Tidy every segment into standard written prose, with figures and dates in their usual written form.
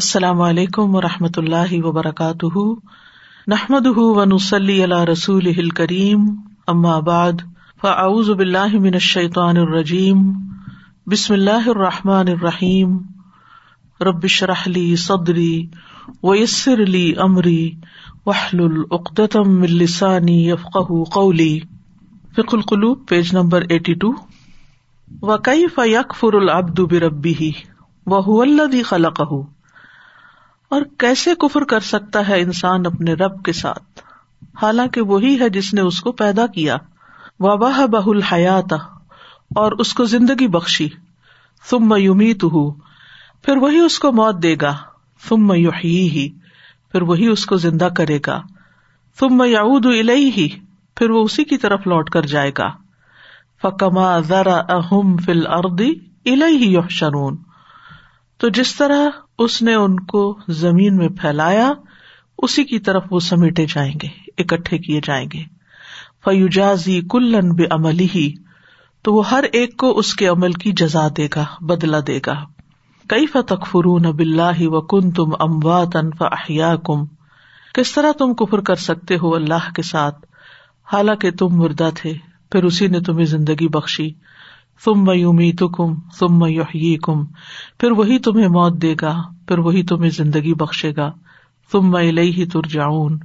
السلام علیکم ورحمۃ اللہ وبرکاتہ، نحمدہ ونصلی علی رسولہ الکریم، اما بعد فاعوذ باللہ من الشیطان الرجیم، بسم اللہ الرحمن الرحیم، رب اشرح لی صدری ویسر لی امری واحلل عقدۃ من لسانی یفقہوا قولی۔ فقہ القلوب پیج نمبر 82۔ وکیف یکفر العبد بربہ وہو الذی خلقہ، اور کیسے کفر کر سکتا ہے انسان اپنے رب کے ساتھ حالانکہ وہی ہے جس نے اس کو پیدا کیا، وَوَهَبَهُ الْحَيَاةَ، اور اس کو زندگی بخشی، ثُمَّ يُمِيتُهُ، پھر وہی اس کو موت دے گا، ثُمَّ يُحْيِيهِ، پھر وہی اس کو زندہ کرے گا، ثُمَّ يَعُودُ إِلَيْهِ، پھر وہ اسی کی طرف لوٹ کر جائے گا، فَكَمَا ذَرَأَهُمْ فِي الْأَرْضِ إِلَيْهِ يُحْشَرُونَ، تو جس طرح اس نے ان کو زمین میں پھیلایا اسی کی طرف وہ سمیٹے جائیں گے، اکٹھے کیے جائیں گے، فیجازی کلن بعملہ، تو وہ ہر ایک کو اس کے عمل کی جزا دے گا، بدلہ دے گا، کیف تکفرون باللہ وکنتم امواتا فاحیاکم، کس طرح تم کفر کر سکتے ہو اللہ کے ساتھ حالانکہ تم مردہ تھے پھر اسی نے تمہیں زندگی بخشی، ثم یمیتکم ثم یحییکم، پھر وہی تمہیں موت دے گا پھر وہی تمہیں زندگی بخشے گا، ثم الیہ ترجعون،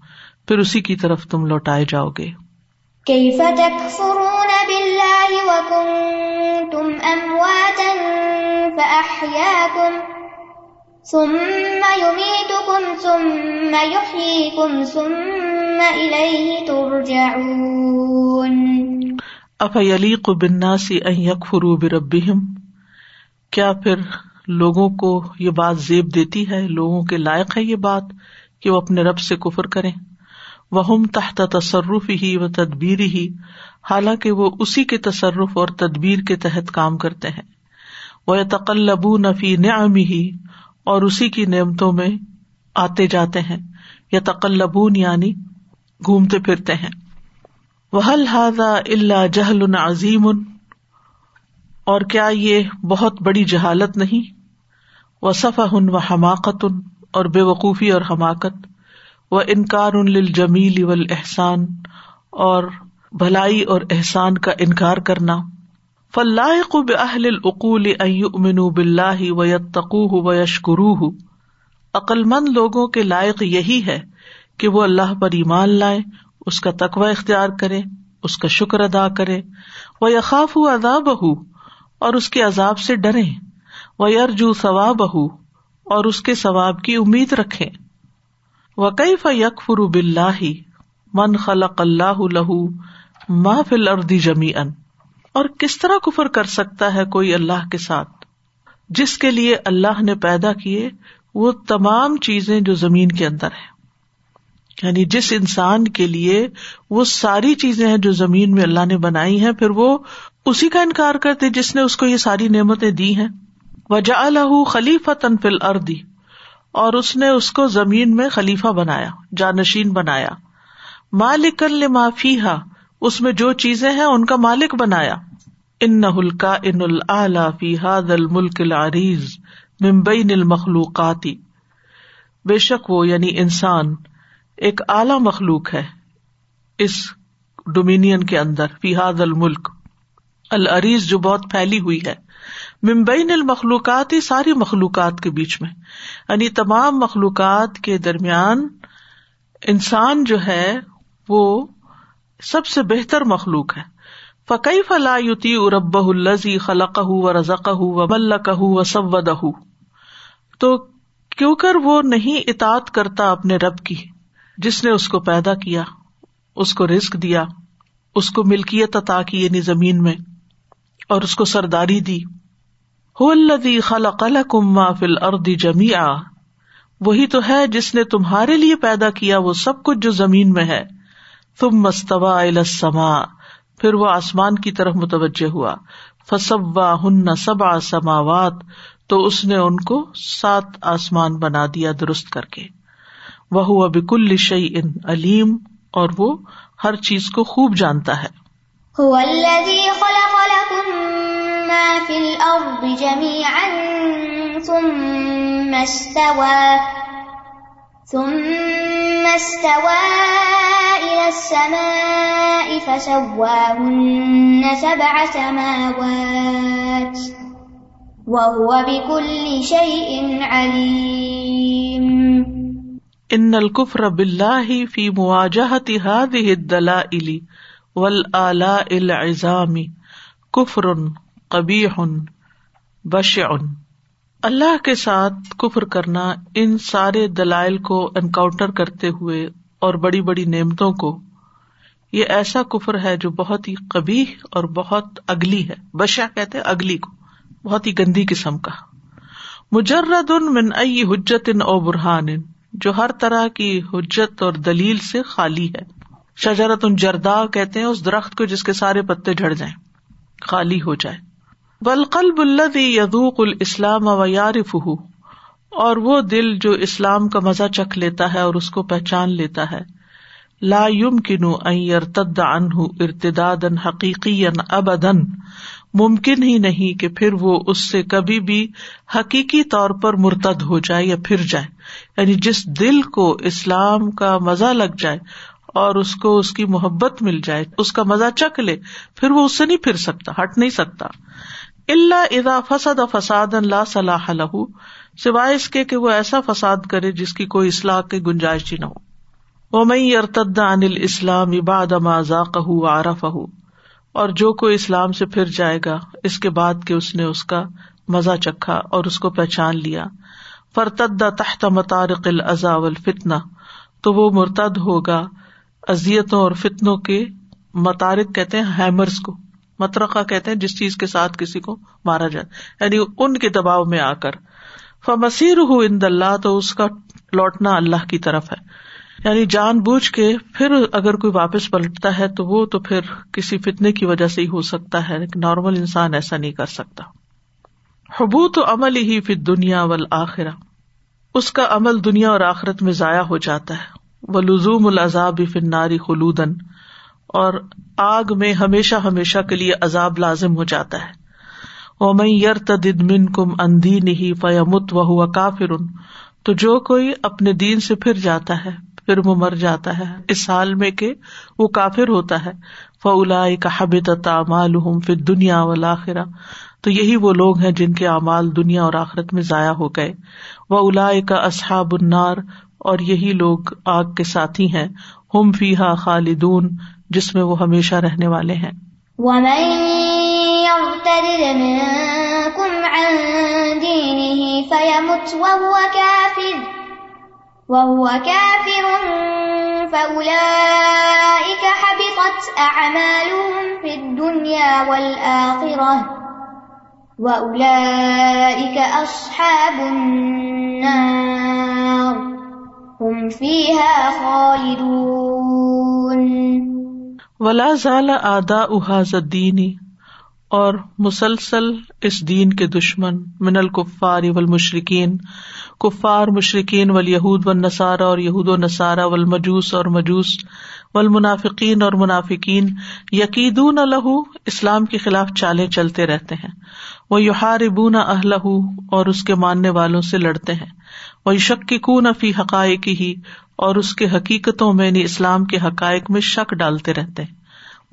پھر اسی کی طرف تم لوٹائے جاؤ گے۔ کیف تکفرون باللہ وکنتم امواتا فاحیاکم ثم یمیتکم ثم یحییکم ثم الیہ ترجعون۔ افیلیق بالناس ان یکفروا بربہم، کیا پھر لوگوں کو یہ بات زیب دیتی ہے، لوگوں کے لائق ہے یہ بات کہ وہ اپنے رب سے کفر کریں، وہم تحت تصرفہ و تدبیرہ، حالانکہ وہ اسی کے تصرف اور تدبیر کے تحت کام کرتے ہیں، ویتقلبون فی نعمہ، اور اسی کی نعمتوں میں آتے جاتے ہیں، یتقلبون یعنی گھومتے پھرتے ہیں، وَهَلْ هَذَا إِلَّا جَهْلٌ عَظِيمٌ، اور کیا یہ بہت بڑی جہالت نہیں، وَسَفَهٌ وَحَمَاقَةٌ، اور بے وقوفی اور حماقت، وَإِنْكَارٌ لِلْجَمِيلِ وَالْإِحْسَانِ، اور بھلائی اور احسان کا انکار کرنا، فَاللَّائِقُ بِأَهْلِ الْعُقُولِ أَن يُؤْمِنُوا بِاللَّهِ وَيَتَّقُوهُ وَيَشْكُرُوهُ، عقلمند لوگوں کے لائق یہی ہے کہ وہ اللہ پر ایمان لائیں، اس کا تقوی اختیار کرے، اس کا شکر ادا کرے، وَيَخَافُوا عَذَابَهُ، اور اس کے عذاب سے ڈریں، وَيَرْجُوا ثَوَابَهُ، اور اس کے ثواب کی امید رکھیں، وَكَيْفَ يَكْفُرُ بِاللَّهِ مَنْ خَلَقَ اللَّهُ لَهُ مَا فِي الْأَرْضِ جَمِيعًا، اور کس طرح کفر کر سکتا ہے کوئی اللہ کے ساتھ جس کے لیے اللہ نے پیدا کیے وہ تمام چیزیں جو زمین کے اندر ہیں، یعنی جس انسان کے لیے وہ ساری چیزیں ہیں جو زمین میں اللہ نے بنائی ہیں پھر وہ اسی کا انکار کرتے جس نے اس کو یہ ساری نعمتیں دی ہیں، وَجَعَلَهُ خَلِيفَةً فِي الْأَرْضِ، اور اس نے اس کو زمین میں خلیفہ بنایا، جانشین بنایا، مَالِكًا لِمَا فِيهَا، اس میں جو چیزیں ہیں ان کا مالک بنایا، إِنَّهُ الْكَائِنُ الْأَعْلَى فِي هَذَا الْمُلْكِ الْعَرِيزِ مِن بَيْنِ الْمَخْلُوقَاتِ، بے شک وہ یعنی انسان ایک اعلیٰ مخلوق ہے اس ڈومینین کے اندر، فی ھذا الملک، العریض جو بہت پھیلی ہوئی ہے، من بین المخلوقات، ساری مخلوقات کے بیچ میں، یعنی تمام مخلوقات کے درمیان انسان جو ہے وہ سب سے بہتر مخلوق ہے، فکیف لا یطیع ربہ الذی خلقہ ورزقہ وملکہ وسودہ، تو کیوں کر وہ نہیں اطاعت کرتا اپنے رب کی جس نے اس کو پیدا کیا، اس کو رزق دیا، اس کو ملکیت عطا کی یعنی زمین میں، اور اس کو سرداری دی، هو الذی خلق لکم ما فی الارض جميعا، وہی تو ہے جس نے تمہارے لیے پیدا کیا وہ سب کچھ جو زمین میں ہے، ثم استوى الى السماء، پھر وہ آسمان کی طرف متوجہ ہوا، فسواهن سبع سماوات، تو اس نے ان کو 7 آسمان بنا دیا درست کر کے، وَهُوَ بِكُلِّ شَيْءٍ عَلِيمٌ، اور وہ ہر چیز کو خوب جانتا ہے، هُوَ الَّذِي خَلَقَ لَكُم مَّا فِي الْأَرْضِ جَمِيعًا ثُمَّ ثم استوى إلى السماء فسواهن 7 سماوات وهو بكل شيء عليم. إن الكفر بالله في مواجهة هذه الدلائل والآلاء العظام کفر قبیح بشع. اللہ کے ساتھ کفر کرنا ان سارے دلائل کو انکاؤنٹر کرتے ہوئے اور بڑی بڑی نعمتوں کو، یہ ایسا کفر ہے جو بہت ہی قبیح اور بہت اگلی ہے. بشع کہتے ہیں اگلی کو، بہت ہی گندی قسم کا. مجرد من ای حجت او برہان، جو ہر طرح کی حجت اور دلیل سے خالی ہے. شجرت جردا کہتے ہیں اس درخت کو جس کے سارے پتے جھڑ جائیں، خالی ہو جائے. والقلب الذي يذوق الاسلام ويعرفه، اور وہ دل جو اسلام کا مزہ چکھ لیتا ہے اور اس کو پہچان لیتا ہے. لا يمكن ان يرتد عنه ارتدادا حقيقيا ابدا، ممکن ہی نہیں کہ پھر وہ اس سے کبھی بھی حقیقی طور پر مرتد ہو جائے یا پھر جائے. یعنی جس دل کو اسلام کا مزہ لگ جائے اور اس کو اس کی محبت مل جائے، اس کا مزہ چکھ لے، پھر وہ اس سے نہیں پھر سکتا، ہٹ نہیں سکتا. الا اذا فسد فسادا لا صلاح له، سوائے اس کے کہ وہ ایسا فساد کرے جس کی کوئی اصلاح کی گنجائش ہی نہ ہو. ومن يرتد عن الاسلام بعد ما ذاقه وعرفه، اور جو کوئی اسلام سے پھر جائے گا اس کے بعد کہ اس نے اس کا مزہ چکھا اور اس کو پہچان لیا. فرتد تحت مطارق الاذى والفتنہ، تو وہ مرتد ہوگا اذیتوں اور فتنوں کے. مطارق کہتے ہیں ہیمرز کو، مطرقہ کہتے ہیں جس چیز کے ساتھ کسی کو مارا جاتا، یعنی ان کے دباؤ میں آ کر. فمصیرہ عند اللہ، تو اس کا لوٹنا اللہ کی طرف ہے. یعنی جان بوجھ کے پھر اگر کوئی واپس پلٹتا ہے تو وہ تو پھر کسی فتنے کی وجہ سے ہی ہو سکتا ہے، نارمل انسان ایسا نہیں کر سکتا. حبوط عملہ فی الدنیا والآخرہ، اس کا عمل دنیا اور آخرت میں ضائع ہو جاتا ہے. ولزوم العذاب فی النار خلودا، اور آگ میں ہمیشہ ہمیشہ کے لیے عذاب لازم ہو جاتا ہے. ومن یرتد منکم عن دینہ فیمت وہو کافر، تو جو کوئی اپنے دین سے پھر جاتا ہے، پھر وہ مر جاتا ہے اس حال میں کہ وہ کافر ہوتا ہے. فاولئک حبطت اعمالہم فی الدنیا والآخرہ، تو یہی وہ لوگ ہیں جن کے اعمال دنیا اور آخرت میں ضائع ہو گئے. واولئک اصحاب النار، اور یہی لوگ آگ کے ساتھی ہیں. ہم فیہا خالدون، جس میں وہ ہمیشہ رہنے والے ہیں. ومن يرتد منكم عن دينه فيمت وهو كافر فأولئك حبطت أعمالهم في الدنيا والآخرة وأولئك أصحاب النار هم فيها خالدون. ولا زال اعداء هذا الدین، اور مسلسل اس دین کے دشمن من الکفار والمشرکین، کفار مشرکین، والیہود والنصارى، اور یہود و نصارا، والمجوس اور مجوس، والمنافقین اور منافقین، یکیدون لہ، اسلام کے خلاف چالیں چلتے رہتے ہیں. ویحاربون اہلہ، اور اس کے ماننے والوں سے لڑتے ہیں. ویشککون فی حقائقہ، اور اس کے حقیقتوں میں، یعنی اسلام کے حقائق میں شک ڈالتے رہتے ہیں،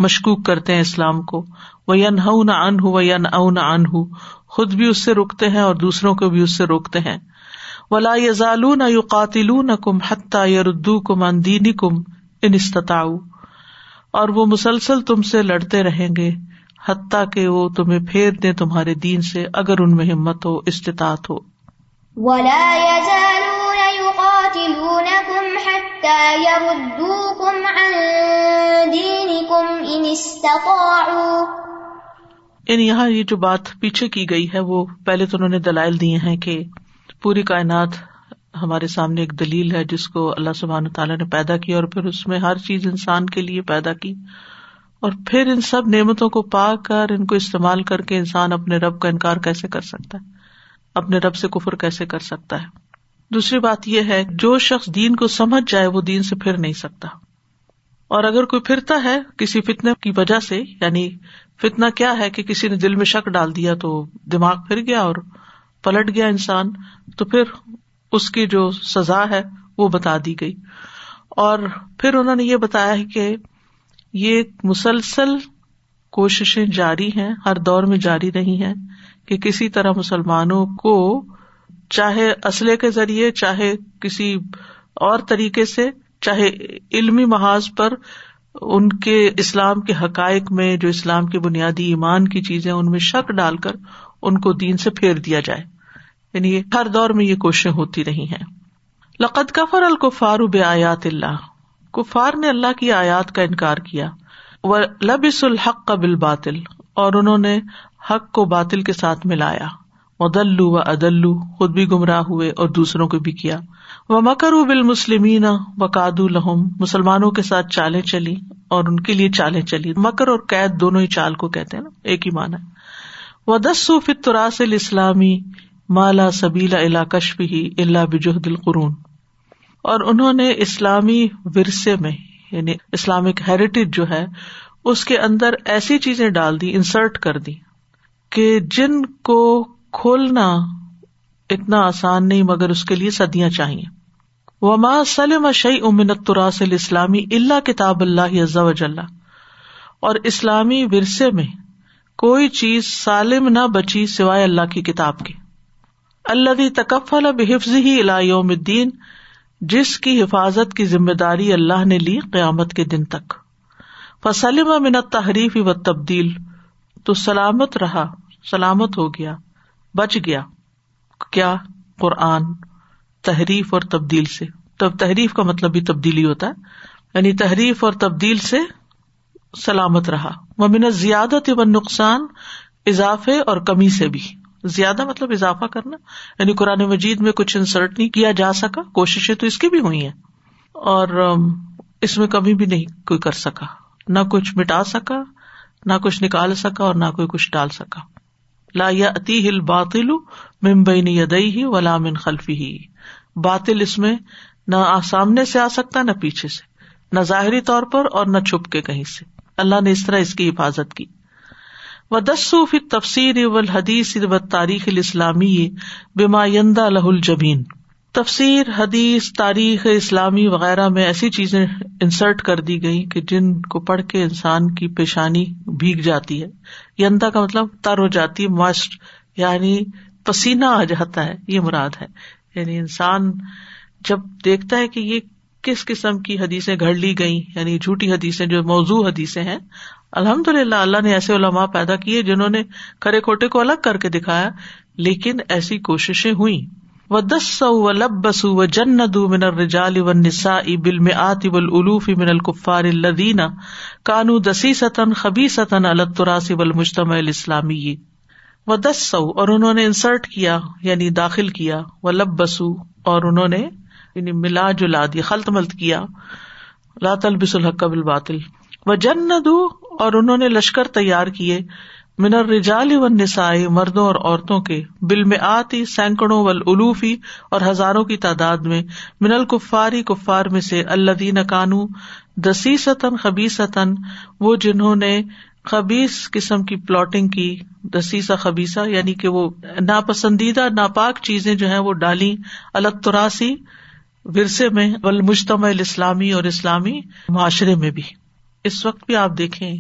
مشکوک کرتے ہیں اسلام کو. وَيَنْهَوْنَ عَنْهُ وَيَنْأَوْنَ عَنْهُ، خود بھی اس سے روکتے ہیں اور دوسروں کو بھی اس سے روکتے ہیں. وَلَا يَزَالُونَ يُقَاتِلُونَكُمْ حَتَّى يَرُدُّوكُمْ عَنْ دِينِكُمْ إِنِ اسْتَطَاعُوا، اور وہ مسلسل تم سے لڑتے رہیں گے حتیٰ کہ وہ تمہیں پھیر دیں تمہارے دین سے، اگر ان میں ہمت ہو، استطاعت ہو. وَلَا يَزَالُونَ يُقَاتِلُونَكُمْ حَتَّى يَرُدُّوكُمْ عَنْ دِينِكُمْ إِنِ اسْتَطَاعُوا. یعنی یہاں یہ جو بات پیچھے کی گئی ہے، وہ پہلے تو انہوں نے دلائل دیے ہیں کہ پوری کائنات ہمارے سامنے ایک دلیل ہے جس کو اللہ سبحانہ تعالیٰ نے پیدا کی، اور پھر اس میں ہر چیز انسان کے لیے پیدا کی، اور پھر ان سب نعمتوں کو پا کر ان کو استعمال کر کے انسان اپنے رب کا انکار کیسے کر سکتا ہے، اپنے رب سے کفر کیسے کر سکتا ہے. دوسری بات یہ ہے، جو شخص دین کو سمجھ جائے وہ دین سے پھر نہیں سکتا، اور اگر کوئی پھرتا ہے کسی فتنے کی وجہ سے، یعنی فتنہ کیا ہے کہ کسی نے دل میں شک ڈال دیا تو دماغ پھر گیا اور پلٹ گیا انسان تو پھر اس کی جو سزا ہے وہ بتا دی گئی. اور پھر انہوں نے یہ بتایا ہے کہ یہ مسلسل کوششیں جاری ہیں, ہر دور میں جاری نہیں ہیں, کہ کسی طرح مسلمانوں کو چاہے اسلحے کے ذریعے, چاہے کسی اور طریقے سے, چاہے علمی محاذ پر ان کے اسلام کے حقائق میں, جو اسلام کے بنیادی ایمان کی چیزیں ان میں شک ڈال کر ان کو دین سے پھیر دیا جائے. یعنی یہ ہر دور میں یہ کوششیں ہوتی رہی ہیں. لقد کفر الکفار بآیات اللہ, کفار نے اللہ کی آیات کا انکار کیا. وَلَبِسُوا الحق بالباطل, اور انہوں نے حق کو باطل کے ساتھ ملایا. وَضَلُّوا وَأَضَلُّوا, خود بھی گمراہ ہوئے اور دوسروں کو بھی کیا. وَمَكَرُوا بِالْمُسْلِمِينَ وَقَادُوا لَهُمْ, مسلمانوں کے ساتھ چالیں چلی اور ان کے لیے چالیں چلی. مکر اور قید دونوں ہی چال کو کہتے ہیں نا, ایک ہی معنی. وَدَسُّوا فِي التُّرَاثِ الْإِسْلَامِ مَا لَا سَبِيلَ إِلَىٰ كَشْفِهِ إِلَّا بِجُهْدِ الْقُرُونِ, اور انہوں نے اسلامی ورثے میں, یعنی اسلامک ہیریٹیج جو ہے اس کے اندر ایسی چیزیں ڈال دی, انسرٹ کر دی کہ جن کو کھولنا اتنا آسان نہیں مگر اس کے لیے صدیاں چاہیے. وما سلم شیء من التراث الاسلامی الا کتاب اللہ عز وجل, اور اسلامی ورثے میں کوئی چیز سالم نہ بچی سوائے اللہ کی کتاب کے. الذی تکفل بحفظہ الی یوم الدین, جس کی حفاظت کی ذمہ داری اللہ نے لی قیامت کے دن تک. فسلم من التحریف والتبدیل, تو سلامت رہا, سلامت ہو گیا, بچ گیا. کیا؟ قرآن, تحریف اور تبدیل سے. تب تحریف کا مطلب بھی تبدیلی ہوتا ہے, یعنی تحریف اور تبدیل سے سلامت رہا. ومن الزیادت والنقصان, اضافے اور کمی سے بھی. زیادہ مطلب اضافہ کرنا, یعنی قرآن مجید میں کچھ انسرٹ نہیں کیا جا سکا, کوششیں تو اس کی بھی ہوئی ہیں, اور اس میں کمی بھی نہیں کوئی کر سکا, نہ کچھ مٹا سکا, نہ کچھ نکال سکا, اور نہ کوئی کچھ ڈال سکا. لا یأتیہ الباطل من بین یدیہ ولا من خلفہ, باطل اس میں نہ سامنے سے آ سکتا, نہ پیچھے سے, نہ ظاہری طور پر اور نہ چھپ کے کہیں سے. اللہ نے اس طرح اس کی حفاظت کی. وَدَسُّوا فِي التَّفْسِيرِ وَالْحَدِيثِ وَالتَّارِيخِ الْإِسْلَامِيِّ بِمَا يَنْدَى لَهُ الْجَبِينَ, تفسیر, حدیث, تاریخ اسلامی وغیرہ میں ایسی چیزیں انسرٹ کر دی گئی کہ جن کو پڑھ کے انسان کی پیشانی بھیگ جاتی ہے. یندا کا مطلب تر ہو جاتی ہے, ماسٹ یعنی پسینہ آ جاتا ہے, یہ مراد ہے. یعنی انسان جب دیکھتا ہے کہ یہ کس قسم کی حدیثیں گھڑ لی گئیں, یعنی جھوٹی حدیثیں جو موضوع حدیثیں ہیں. الحمدللہ اللہ نے ایسے علماء پیدا کیے جنہوں نے کھرے کھوٹے کو الگ کر کے دکھایا, لیکن ایسی کوششیں ہوئی. وَدَسُّوا وَلَبَّسُوا وَجَنَّدُوا مِنَ الرِّجَالِ وَالنِّسَاءِ بِالْمِئَاتِ وَالْأُلُوفِ مِنَ الْكُفَّارِ الَّذِينَ كَانُوا دَسِیسَةً خَبِیثَةً عَلَى التُّرَاثِ وَالْمُجْتَمَعِ الْإِسْلَامِیِّ. وَدَسُّوا, اور انہوں نے انسرٹ کیا یعنی داخل کیا. وَلَبَّسُوا, اور انہوں نے یعنی ملا جلا دیا, خلط ملط کیا. لا تلبسوا الحق بالباطل. وَجَنَّدُوا, اور انہوں نے لشکر تیار کیے. من الرجال والنساء, مردوں اور عورتوں کے. بالمئات, سینکڑوں. والالوفی, اور ہزاروں کی تعداد میں. من الکفاری, کفار میں سے. الذین کانوا دسیسۃ خبیثۃ, وہ جنہوں نے خبیث قسم کی پلاٹنگ کی. دسیسہ خبیثہ یعنی کہ وہ ناپسندیدہ ناپاک چیزیں جو ہیں وہ ڈالی. التراثی, ورثے میں. والمجتمع الاسلامی, اور اسلامی معاشرے میں بھی. اس وقت بھی آپ دیکھیں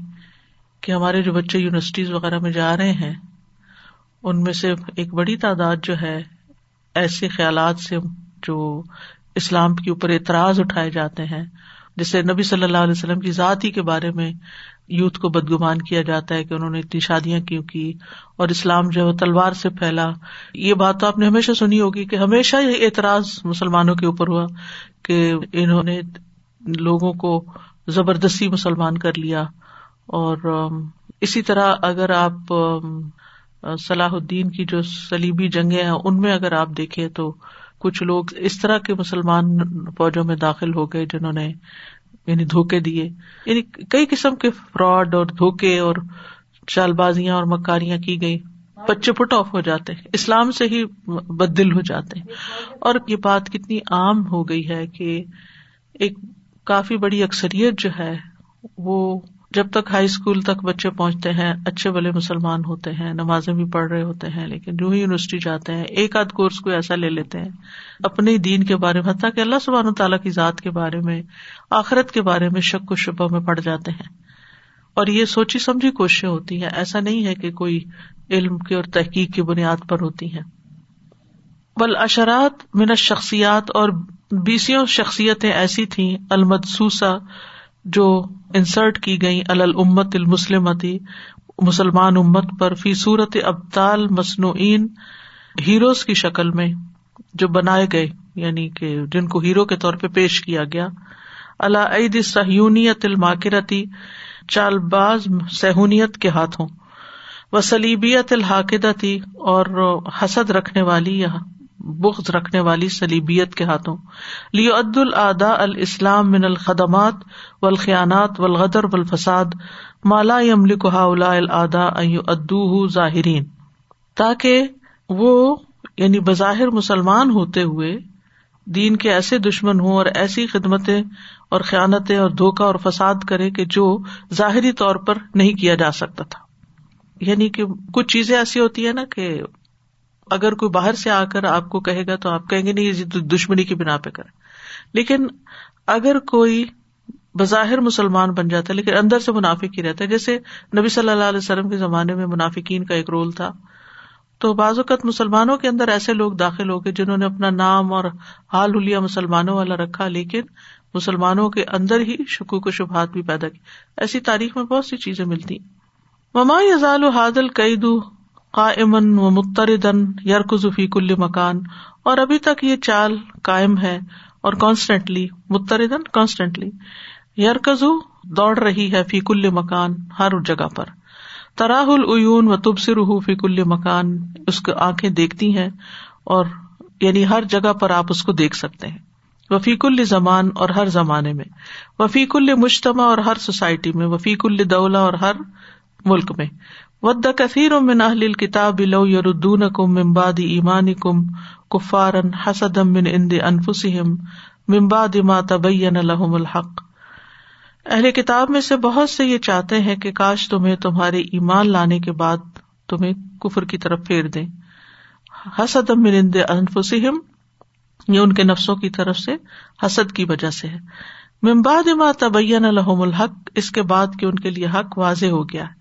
کہ ہمارے جو بچے یونیورسٹیز وغیرہ میں جا رہے ہیں, ان میں سے ایک بڑی تعداد جو ہے ایسے خیالات سے جو اسلام کے اوپر اعتراض اٹھائے جاتے ہیں, جیسے نبی صلی اللہ علیہ وسلم کی ذات ہی کے بارے میں یوتھ کو بدگمان کیا جاتا ہے کہ انہوں نے اتنی شادیاں کیوں کی, اور اسلام جو ہے وہ تلوار سے پھیلا. یہ بات تو آپ نے ہمیشہ سنی ہوگی کہ ہمیشہ یہ اعتراض مسلمانوں کے اوپر ہوا کہ انہوں نے لوگوں کو زبردستی مسلمان کر لیا. اور اسی طرح اگر آپ صلاح الدین کی جو صلیبی جنگیں ہیں ان میں اگر آپ دیکھیں تو کچھ لوگ اس طرح کے مسلمان فوجوں میں داخل ہو گئے جنہوں نے یعنی دھوکے دیے. یعنی کئی قسم کے فراڈ اور دھوکے اور چال بازیاں اور مکاریاں کی گئی. بچے پٹ آف ہو جاتے ہیں, اسلام سے ہی بد دل ہو جاتے ہیں. اور یہ بات کتنی عام ہو گئی ہے کہ ایک کافی بڑی اکثریت جو ہے وہ جب تک ہائی اسکول تک بچے پہنچتے ہیں اچھے بھلے مسلمان ہوتے ہیں, نمازیں بھی پڑھ رہے ہوتے ہیں, لیکن جو ہی یونیورسٹی جاتے ہیں ایک آدھ کورس کو ایسا لے لیتے ہیں اپنے دین کے بارے میں, حتیٰ کہ اللہ سبحانہ وتعالیٰ کی ذات کے بارے میں, آخرت کے بارے میں شک و شبہ میں پڑ جاتے ہیں. اور یہ سوچی سمجھی کوششیں ہوتی ہیں, ایسا نہیں ہے کہ کوئی علم کی اور تحقیق کی بنیاد پر ہوتی ہیں. بل اشرات من الشخصیات, اور بیسیوں شخصیتیں ایسی تھیں المدسوسہ جو انسرٹ کی گئیں الامت المسلمتی, مسلمان امت پر, فی صورت ابطال مصنوعین, ہیروز کی شکل میں جو بنائے گئے, یعنی کہ جن کو ہیرو کے طور پہ پیش کیا گیا. علی اید صہیونیت الماکرتی, چال باز صہیونیت کے ہاتھوں, و صلیبیت الحاقدتی, اور حسد رکھنے والی یا بغض رکھنے والی صلیبیت کے ہاتھوں. لیعد الاعداء الاسلام من الخدمات والخیانات والغدر والفساد ما لا یملک ہؤلاء الاعداء ان یؤدوه ظاہرین, تاکہ وہ یعنی بظاہر مسلمان ہوتے ہوئے دین کے ایسے دشمن ہوں اور ایسی خدمتیں اور خیانتیں اور دھوکہ اور فساد کرے کہ جو ظاہری طور پر نہیں کیا جا سکتا تھا. یعنی کہ کچھ چیزیں ایسی ہوتی ہیں نا کہ اگر کوئی باہر سے آ کر آپ کو کہے گا تو آپ کہیں گے نہیں یہ دشمنی کی بنا پہ کرے, لیکن اگر کوئی بظاہر مسلمان بن جاتا ہے لیکن اندر سے منافق ہی رہتا ہے, جیسے نبی صلی اللہ علیہ وسلم کے زمانے میں منافقین کا ایک رول تھا, تو بعض اوقات مسلمانوں کے اندر ایسے لوگ داخل ہو گئے جنہوں نے اپنا نام اور حال حلیہ مسلمانوں والا رکھا لیکن مسلمانوں کے اندر ہی شکوک و شبہات بھی پیدا کی. ایسی تاریخ میں بہت سی چیزیں ملتی. وما یزال ھذا القید قائما ومضطردا یرکز فی کل مکان, اور ابھی تک یہ چال قائم ہے اور کانسٹینٹلی, مضطردا کانسٹینٹلی, یرکز دوڑ رہی ہے, فی کل مکان ہر جگہ پر. تراہ العیون وتبصرہ فی کل مکان, اس کو آنکھیں دیکھتی ہیں اور یعنی ہر جگہ پر آپ اس کو دیکھ سکتے ہیں. وفی کل زمان, اور ہر زمانے میں. وفی کل مجتمع, اور ہر سوسائٹی میں. وفی کل دولہ, اور ہر ملک میں. ود کثیر من اہل الکتاب لو یردونکم من بعد ایمانکم کفارا حسدا من عند انفسہم من بعد ما تبین لہم الحق. اہل کتاب میں سے بہت سے یہ چاہتے ہیں کہ کاش تمہیں تمہارے ایمان لانے کے بعد تمہیں کفر کی طرف پھیر دیں. حسدا من عند انفسہم, یہ ان کے نفسوں کی طرف سے حسد کی وجہ سے ہے. من بعد ما تبین لہم الحق, اس کے بعد کہ ان کے لیے حق واضح ہو گیا ہے.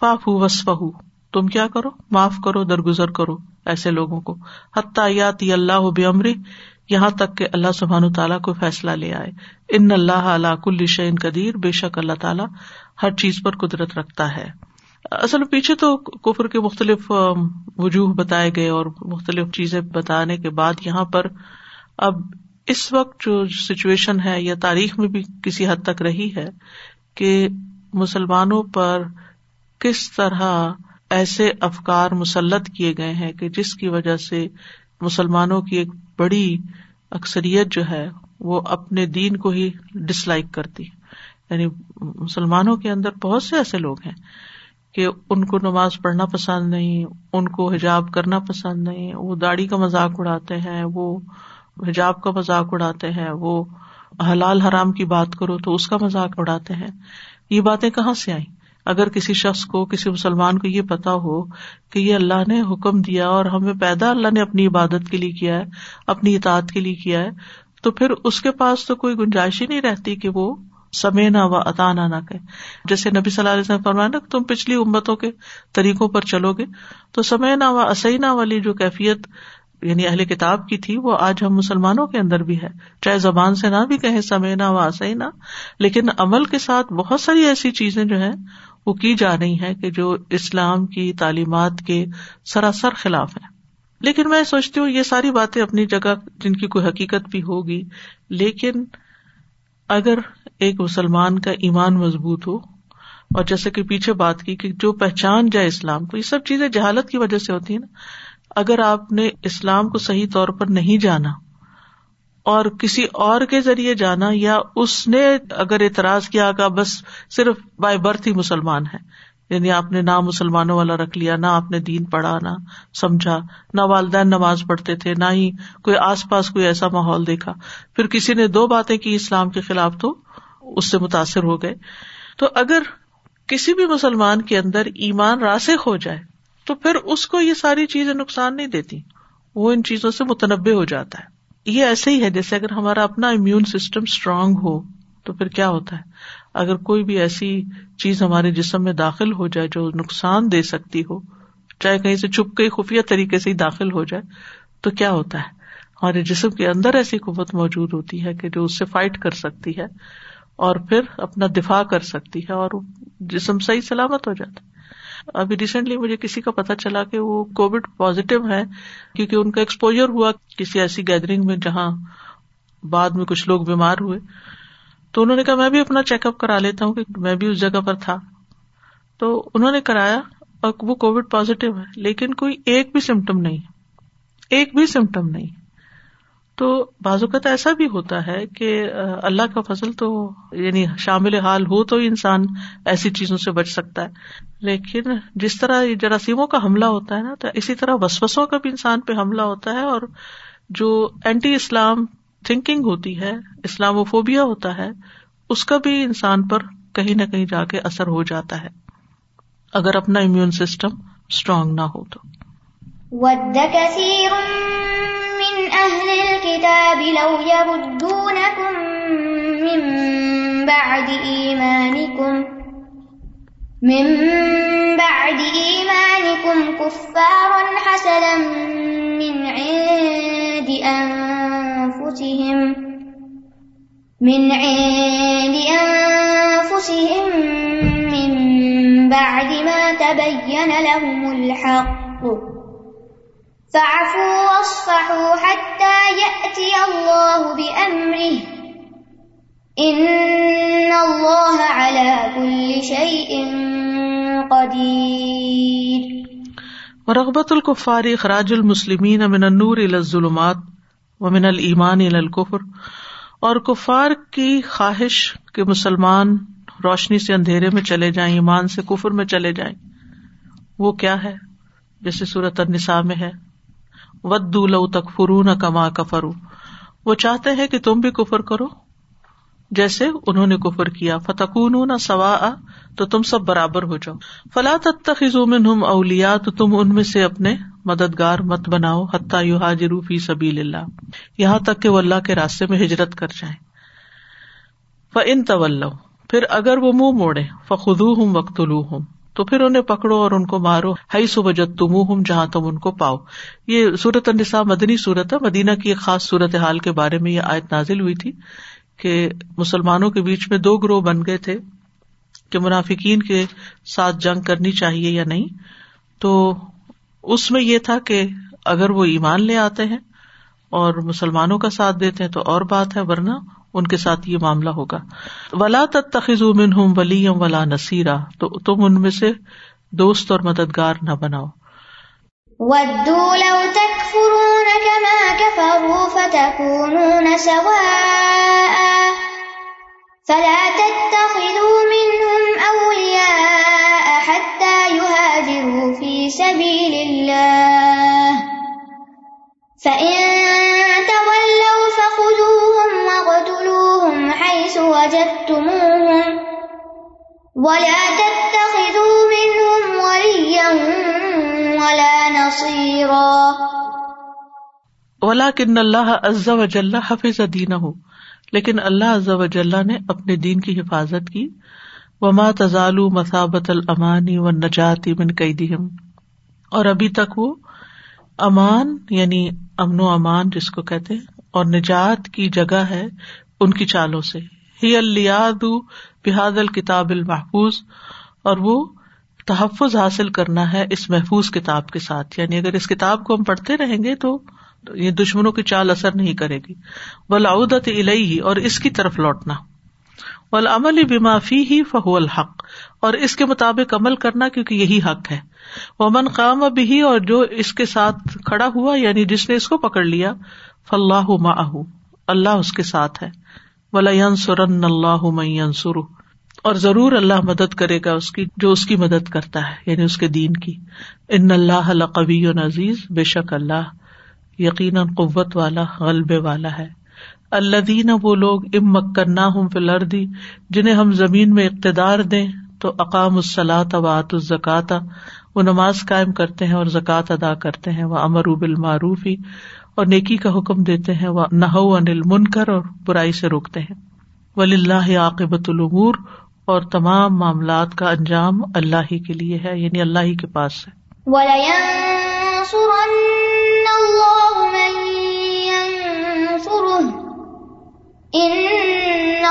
فاعفو واصفحو, تم کیا کرو, معاف کرو, درگزر کرو ایسے لوگوں کو. حتی یاتی اللہ بعمرہ, یہاں تک کہ اللہ سبحانہ تعالیٰ کو فیصلہ لے آئے. ان اللہ علی کل شیء قدیر, بے شک اللہ تعالیٰ ہر چیز پر قدرت رکھتا ہے. اصل میں پیچھے تو کفر کے مختلف وجوہ بتائے گئے اور مختلف چیزیں بتانے کے بعد یہاں پر اب اس وقت جو سچویشن ہے یا تاریخ میں بھی کسی حد تک رہی ہے کہ مسلمانوں پر کس طرح ایسے افکار مسلط کیے گئے ہیں کہ جس کی وجہ سے مسلمانوں کی ایک بڑی اکثریت جو ہے وہ اپنے دین کو ہی ڈس لائک کرتی ہے. یعنی مسلمانوں کے اندر بہت سے ایسے لوگ ہیں کہ ان کو نماز پڑھنا پسند نہیں, ان کو حجاب کرنا پسند نہیں, وہ داڑھی کا مذاق اڑاتے ہیں, وہ حجاب کا مذاق اڑاتے ہیں, وہ حلال حرام کی بات کرو تو اس کا مذاق اڑاتے ہیں. یہ باتیں کہاں سے آئیں؟ اگر کسی شخص کو, کسی مسلمان کو یہ پتا ہو کہ یہ اللہ نے حکم دیا اور ہمیں پیدا اللہ نے اپنی عبادت کے لیے کیا ہے, اپنی اطاعت کے لیے کیا ہے, تو پھر اس کے پاس تو کوئی گنجائش ہی نہیں رہتی کہ وہ سمعنا و اطعنا نہ کہے. جیسے نبی صلی اللہ علیہ وسلم فرمایا نا کہ تم پچھلی امتوں کے طریقوں پر چلو گے تو سمعنا و اطعنا والی جو کیفیت یعنی اہل کتاب کی تھی وہ آج ہم مسلمانوں کے اندر بھی ہے. چاہے زبان سے نہ بھی کہیں سمعنا و اطعنا, لیکن عمل کے ساتھ بہت ساری ایسی چیزیں جو ہیں وہ کی جا رہی ہے کہ جو اسلام کی تعلیمات کے سراسر خلاف ہیں. لیکن میں سوچتی ہوں یہ ساری باتیں اپنی جگہ, جن کی کوئی حقیقت بھی ہوگی, لیکن اگر ایک مسلمان کا ایمان مضبوط ہو اور جیسے کہ پیچھے بات کی کہ جو پہچان جائے اسلام کو, یہ سب چیزیں جہالت کی وجہ سے ہوتی ہیں نا. اگر آپ نے اسلام کو صحیح طور پر نہیں جانا اور کسی اور کے ذریعے جانا, یا اس نے اگر اعتراض کیا کہ بس صرف بائی برتھ ہی مسلمان ہے, یعنی آپ نے نہ مسلمانوں والا رکھ لیا, نہ آپ نے دین پڑھا, نہ سمجھا, نہ والدین نماز پڑھتے تھے, نہ ہی کوئی آس پاس کوئی ایسا ماحول دیکھا, پھر کسی نے دو باتیں کی اسلام کے خلاف تو اس سے متاثر ہو گئے, تو اگر کسی بھی مسلمان کے اندر ایمان راسخ ہو جائے تو پھر اس کو یہ ساری چیزیں نقصان نہیں دیتی، وہ ان چیزوں سے متنبع ہو جاتا ہے. یہ ایسے ہی ہے جیسے اگر ہمارا اپنا امیون سسٹم اسٹرانگ ہو تو پھر کیا ہوتا ہے، اگر کوئی بھی ایسی چیز ہمارے جسم میں داخل ہو جائے جو نقصان دے سکتی ہو، چاہے کہیں سے چھپ کے خفیہ طریقے سے ہی داخل ہو جائے، تو کیا ہوتا ہے ہمارے جسم کے اندر ایسی قوت موجود ہوتی ہے کہ جو اس سے فائٹ کر سکتی ہے اور پھر اپنا دفاع کر سکتی ہے اور جسم صحیح سلامت ہو جاتا ہے. ابھی ریسنٹلی مجھے کسی کا پتہ چلا کہ وہ کووڈ پازیٹیو ہے کیونکہ ان کا ایکسپوجر ہوا کسی ایسی گیدرنگ میں جہاں بعد میں کچھ لوگ بیمار ہوئے، تو انہوں نے کہا میں بھی اپنا چیک اپ کرا لیتا ہوں کہ میں بھی اس جگہ پر تھا. تو انہوں نے کرایا اور وہ کووڈ پازیٹیو ہے، لیکن کوئی ایک بھی سمٹم نہیں، ایک بھی سمٹم نہیں. تو بعض اوقات ایسا بھی ہوتا ہے کہ اللہ کا فضل تو یعنی شامل حال ہو تو انسان ایسی چیزوں سے بچ سکتا ہے، لیکن جس طرح یہ جراثیموں کا حملہ ہوتا ہے نا، تو اسی طرح وسوسوں کا بھی انسان پہ حملہ ہوتا ہے، اور جو اینٹی اسلام تھنکنگ ہوتی ہے، اسلاموفوبیا ہوتا ہے، اس کا بھی انسان پر کہیں نہ کہیں جا کے اثر ہو جاتا ہے اگر اپنا امیون سسٹم اسٹرانگ نہ ہو تو. وَدَّ كَثِيرٌ من أهل الكتاب لو يردونكم من بعد إيمانكم كفارا حسدا من عند أنفسهم من بعد ما تبين لهم الحق فاعفوا واصفحوا حتى يأتي الله بأمره إن الله على كل شيء قدير. ورغبة الكفار إخراج المسلمين من النور إلى الظلمات ومن الإيمان إلى الكفر. اور کفار کی خواہش کہ مسلمان روشنی سے اندھیرے میں چلے جائیں، ایمان سے کفر میں چلے جائیں، وہ کیا ہے؟ جیسے سورۃ النساء میں ہے وَدُّوا لَوْ تَكْفُرُونَ كَمَا كَفَرُوا، وہ چاہتے ہیں کہ تم بھی کفر کرو جیسے انہوں نے کفر کیا، فَتَكُونُونَ سَوَاءً، تو تم سب برابر ہو جاؤ، فَلَا تَتَّخِذُوا مِنْهُمْ أَوْلِيَاءَ، تو تم ان میں سے اپنے مددگار مت بناؤ، حَتَّى يُهَاجِرُوا فِي سَبِيلِ اللَّهِ، یہاں تک کہ وہ اللہ کے راستے میں ہجرت کر جائیں، فَإِن تَوَلَّوْا، پھر اگر وہ منہ موڑے، فَخُذُوهُمْ وَاقْتُلُوهُمْ، تو پھر انہیں پکڑو اور ان کو مارو، حیث وجدتموہم، جہاں تم ان کو پاؤ. یہ سورۃ النساء مدنی سورت ہے، مدینہ کی ایک خاص صورتحال کے بارے میں یہ آیت نازل ہوئی تھی کہ مسلمانوں کے بیچ میں دو گروہ بن گئے تھے کہ منافقین کے ساتھ جنگ کرنی چاہیے یا نہیں. تو اس میں یہ تھا کہ اگر وہ ایمان لے آتے ہیں اور مسلمانوں کا ساتھ دیتے ہیں تو اور بات ہے، ورنہ ان کے ساتھ یہ معاملہ ہوگا. وَلَا تَتَّخِذُوا مِنْهُمْ وَلِيًّا وَلَا نَصِيرًا، تو تم ان میں سے دوست اور مددگار نہ بناؤ. وَدُّوا لَوْ تَكْفُرُونَ كَمَا كَفَرُوا فَتَكُونُونَ سَوَاءً فَلَا تَتَّخِذُوا مِنْهُمْ أَوْلِيَاءَ حَتَّى يُهَاجِرُوا فِي سَبِيلِ اللَّهِ فَإِن تَوَلَّوْا فَخُذُوهُمْ وَاقْتُلُوهُمْ حَيْثُ وَجَدتُّمُوهُمْ وَلَا تَتَّخِذُوا مِنْهُمْ وَلِيًّا وَلَا نَصِيرًا. وَلَكِنَّ اللَّهَ عَزَّ وَجَلَّ حَفِظَ دِينَهُ، لیکن اللہ عز وجل نے اپنے دین کی حفاظت کی. وَمَا تَزَالُوا مَثَابَةَ الْأَمَانِ وَالنَّجَاةِ مِنْ كَيْدِهِمْ، اور ابھی تک وہ امان یعنی امن و امان جس کو کہتے ہیں اور نجات کی جگہ ہے ان کی چالوں سے. ہی اللیاد بہاد الکتاب المحفوظ، اور وہ تحفظ حاصل کرنا ہے اس محفوظ کتاب کے ساتھ، یعنی اگر اس کتاب کو ہم پڑھتے رہیں گے تو یہ دشمنوں کی چال اثر نہیں کرے گی. والعودۃ الیہ، اور اس کی طرف لوٹنا. والعمل بما فیہ فہو الحق، اور اس کے مطابق عمل کرنا کیونکہ یہی حق ہے. ومن قام به، اور جو اس کے ساتھ کھڑا ہوا یعنی جس نے اس کو پکڑ لیا، فاللہ معہ، اللہ اس کے ساتھ ہے. وَلَيَنْصُرَنَّ اللَّهُ مَن يَنْصُرُهُ، اور ضرور اللہ مدد کرے گا اس کی جو اس کی مدد کرتا ہے یعنی اس کے دین کی. ان اللہ لقوی عزیز، بے شک اللہ یقیناً قوت والا غلبے والا ہے. الذین، وہ لوگ، امکناہم فی الارض، جنہیں ہم زمین میں اقتدار دیں تو اقام الصلاۃ وآتوا الزکات، وہ نماز قائم کرتے ہیں اور زکوٰۃ ادا کرتے ہیں، وہ امروا بالمعروف، اور نیکی کا حکم دیتے ہیں، وہ نہوا عن المنکر، اور برائی سے روکتے ہیں، وللہ عاقبۃ الامور، اور تمام معاملات کا انجام اللہ ہی کے لیے ہے، یعنی اللہ ہی کے پاس ہے۔ وَلَيَنصُرَنَّ اللَّهُ مَن يَنصُرُهُ إِنَّ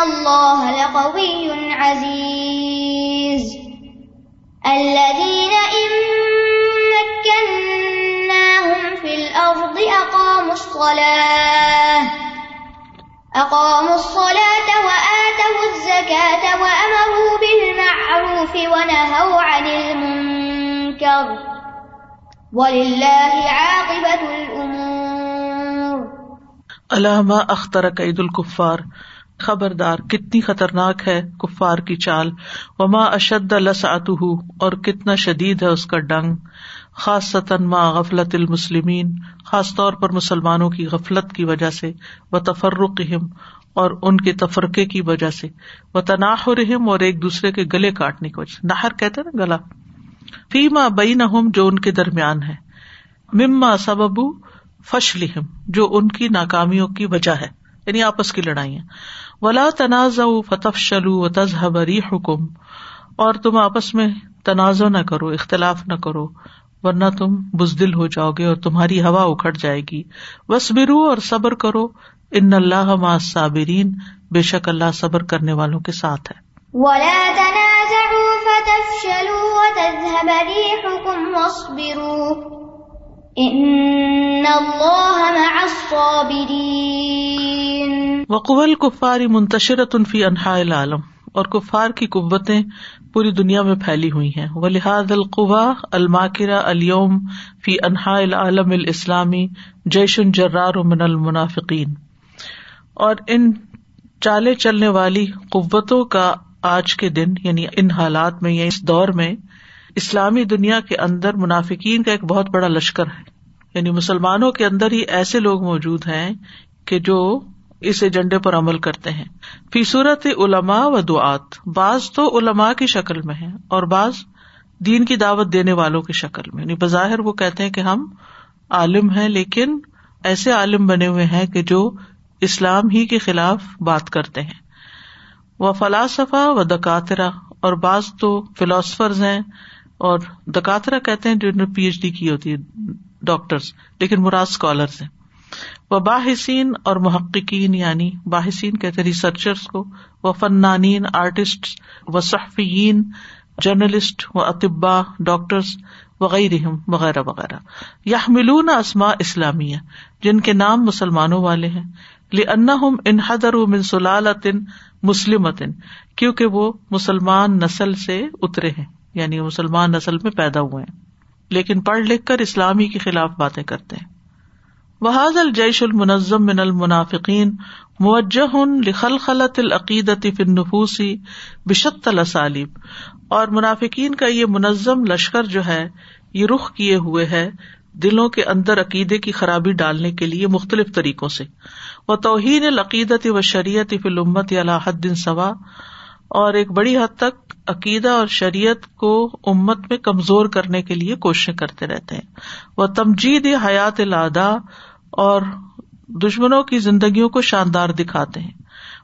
اللَّهَ لَقَوِيٌّ عَزِيزٌ۔ الَّذِينَ إِن مَّكَّنَّاهُمْ فِي الْأَرْضِ أَقَامُوا الصَّلَاةَ وَآتَوُا الزَّكَاةَ وَأَمَرُوا بِالْمَعْرُوفِ وَنَهَوْا عَنِ الْمُنكَرِ وَلِلَّهِ عَاقِبَةُ الْأُمُورِ۔ علامہ اختر قید الكفار، خبردار کتنی خطرناک ہے کفار کی چال، وما اشد لسعته، اور کتنا شدید ہے اس کا ڈنگ، خاصۃً ما غفلت المسلمین، خاص طور پر مسلمانوں کی غفلت کی وجہ سے، وتفرقہم، اور ان کے تفرقے کی وجہ سے، وتناحرہم، اور ایک دوسرے کے گلے کاٹنے کی وجہ سے، نحر کہتے ہیں نا گلا، فیما بینہم، جو ان کے درمیان ہے، مما سبب فشلہم، جو ان کی ناکامیوں کی وجہ ہے، یعنی آپس کی لڑائیاں، ولا تنازعوا فتفشلوا وتذهب ریحکم، اور تم آپس میں تنازع نہ کرو، اختلاف نہ کرو، ورنہ تم بزدل ہو جاؤ گے اور تمہاری ہوا اکھڑ جائے گی، واصبروا، اور صبر کرو، ان اللہ مع الصابرین، بے شک اللہ صبر کرنے والوں کے ساتھ ہے۔ ولا تنازعوا فتفشلوا وتذهب ريحكم واصبروا ان اللہ مع الصابرین۔ وقوى الكفار منتشرة في انحاء العالم، اور کفار کی قوتیں پوری دنیا میں پھیلی ہوئی ہیں، وَلِهَذَا الْقُوَى الْمَاكِرَةَ الْيَوْمَ فِي أَنْحَاءِ الْعَالَمِ الْإِسْلَامِي جَيْشٌ جَرَّارٌ مِنَ الْمُنَافِقِينَ، اور ان چالے چلنے والی قوتوں کا آج کے دن، یعنی ان حالات میں یا اس دور میں، اسلامی دنیا کے اندر منافقین کا ایک بہت بڑا لشکر ہے، یعنی مسلمانوں کے اندر ہی ایسے لوگ موجود ہیں کہ جو اس ایجنڈے پر عمل کرتے ہیں، فی صورت علماء و دعات، بعض تو علماء کی شکل میں ہیں اور بعض دین کی دعوت دینے والوں کی شکل میں، یعنی بظاہر وہ کہتے ہیں کہ ہم عالم ہیں، لیکن ایسے عالم بنے ہوئے ہیں کہ جو اسلام ہی کے خلاف بات کرتے ہیں، و فلاسفہ و دکاترہ، اور بعض تو فلاسفرز ہیں، اور دکاترہ کہتے ہیں جنہوں نے پی ایچ ڈی کی ہوتی ہے، ڈاکٹرز، لیکن مراد اسکالرز ہیں، و باحثین، اور محققین، یعنی باحثین کہتے ہیں ریسرچرز کو، و فنانین، آرٹسٹس، و صحفیین، جرنلسٹ، و اطباء، ڈاکٹرز، وغیرہم، وغیرہ وغیرہ، یحملون اسماء اسلامیہ، جن کے نام مسلمانوں والے ہیں، لأنہم انحدروا من سلالۃ مسلمۃ، کیونکہ وہ مسلمان نسل سے اترے ہیں، یعنی مسلمان نسل میں پیدا ہوئے ہیں لیکن پڑھ لکھ کر اسلامی کے خلاف باتیں کرتے ہیں۔ وهذا الجيش المنظم من المنافقين موجه لخلخلة العقيدة في النفوس بشتى الأساليب، اور منافقین کا یہ منظم لشکر جو ہے یہ رخ کیے ہوئے ہے دلوں کے اندر عقیدے کی خرابی ڈالنے کے لیے مختلف طریقوں سے، وتوہین العقیدۃ والشریعۃ فی الامۃ علی حد سواء، اور ایک بڑی حد تک عقیدہ اور شریعت کو امت میں کمزور کرنے کے لیے کوششیں کرتے رہتے ہیں، وہ تمجید حیات الاعداء، اور دشمنوں کی زندگیوں کو شاندار دکھاتے ہیں،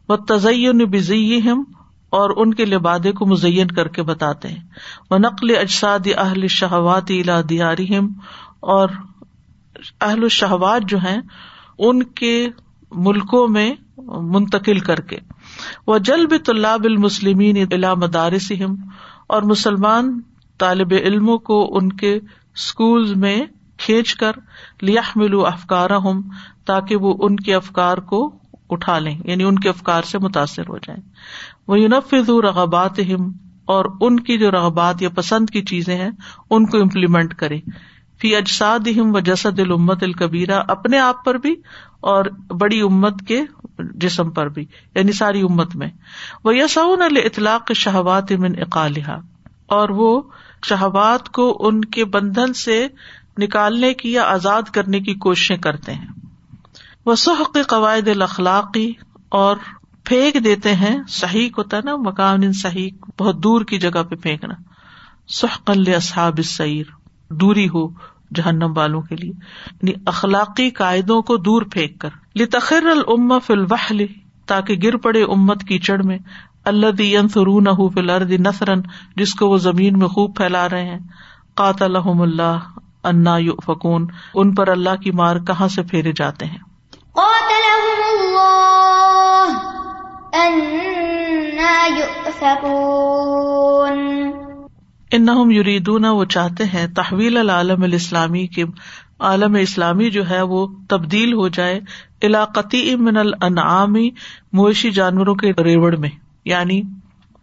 وہ تزین بزیہم، اور ان کے لبادے کو مزین کر کے بتاتے ہیں، وہ نقل اجساد اہل الشہوات الی دیارہم، اور اہل الشہوات جو ہیں ان کے ملکوں میں منتقل کر کے، وجلب طلاب المسلمین الی مدارسہم، اور مسلمان طالب علموں کو ان کے اسکولز میں کھینچ کر، لیحملوا افکارہم، تاکہ وہ ان کے افکار کو اٹھا لیں، یعنی ان کے افکار سے متاثر ہو جائیں، وینفذوا رغباتہم، اور ان کی جو رغبات یا پسند کی چیزیں ہیں ان کو امپلیمنٹ کریں، فی اجسادہم و جسد الامت الکبیرہ، اپنے آپ پر بھی اور بڑی امت کے جسم پر بھی، یعنی ساری امت میں، وَيَسْعَوْنَ لِإِطْلَاقِ الشَّهَوَاتِ مِنْ عِقَالِهَا، اور وہ شہوات کو ان کے بندھن سے نکالنے کی یا آزاد کرنے کی کوششیں کرتے ہیں، وَسُحْقِ قواعد الاخلاقی، اور پھینک دیتے ہیں. سحیق ہوتا ہے نا مکان سحیق، بہت دور کی جگہ پہ پھینکنا. سحقا لاصحاب السعیر، دوری ہو جہنم والوں کے لیے، یعنی اخلاقی قاعدوں کو دور پھینک کر. لتخر الامہ فی الوحل، تاکہ گر پڑے امت کیچڑ میں. الذی ینثرونہ فی الارض نثرا، جس کو وہ زمین میں خوب پھیلا رہے ہیں. قاتلہم اللہ انا یؤفکون، ان پر اللہ کی مار کہاں سے پھیرے جاتے ہیں. قاتلہم اللہ انا یؤفکون. انہم یریدون، وہ چاہتے ہیں تحویل العالم الاسلامی، کے عالم اسلامی جو ہے وہ تبدیل ہو جائے. الی قطیع من الانعام، مویشی جانوروں کے ریوڑ میں، یعنی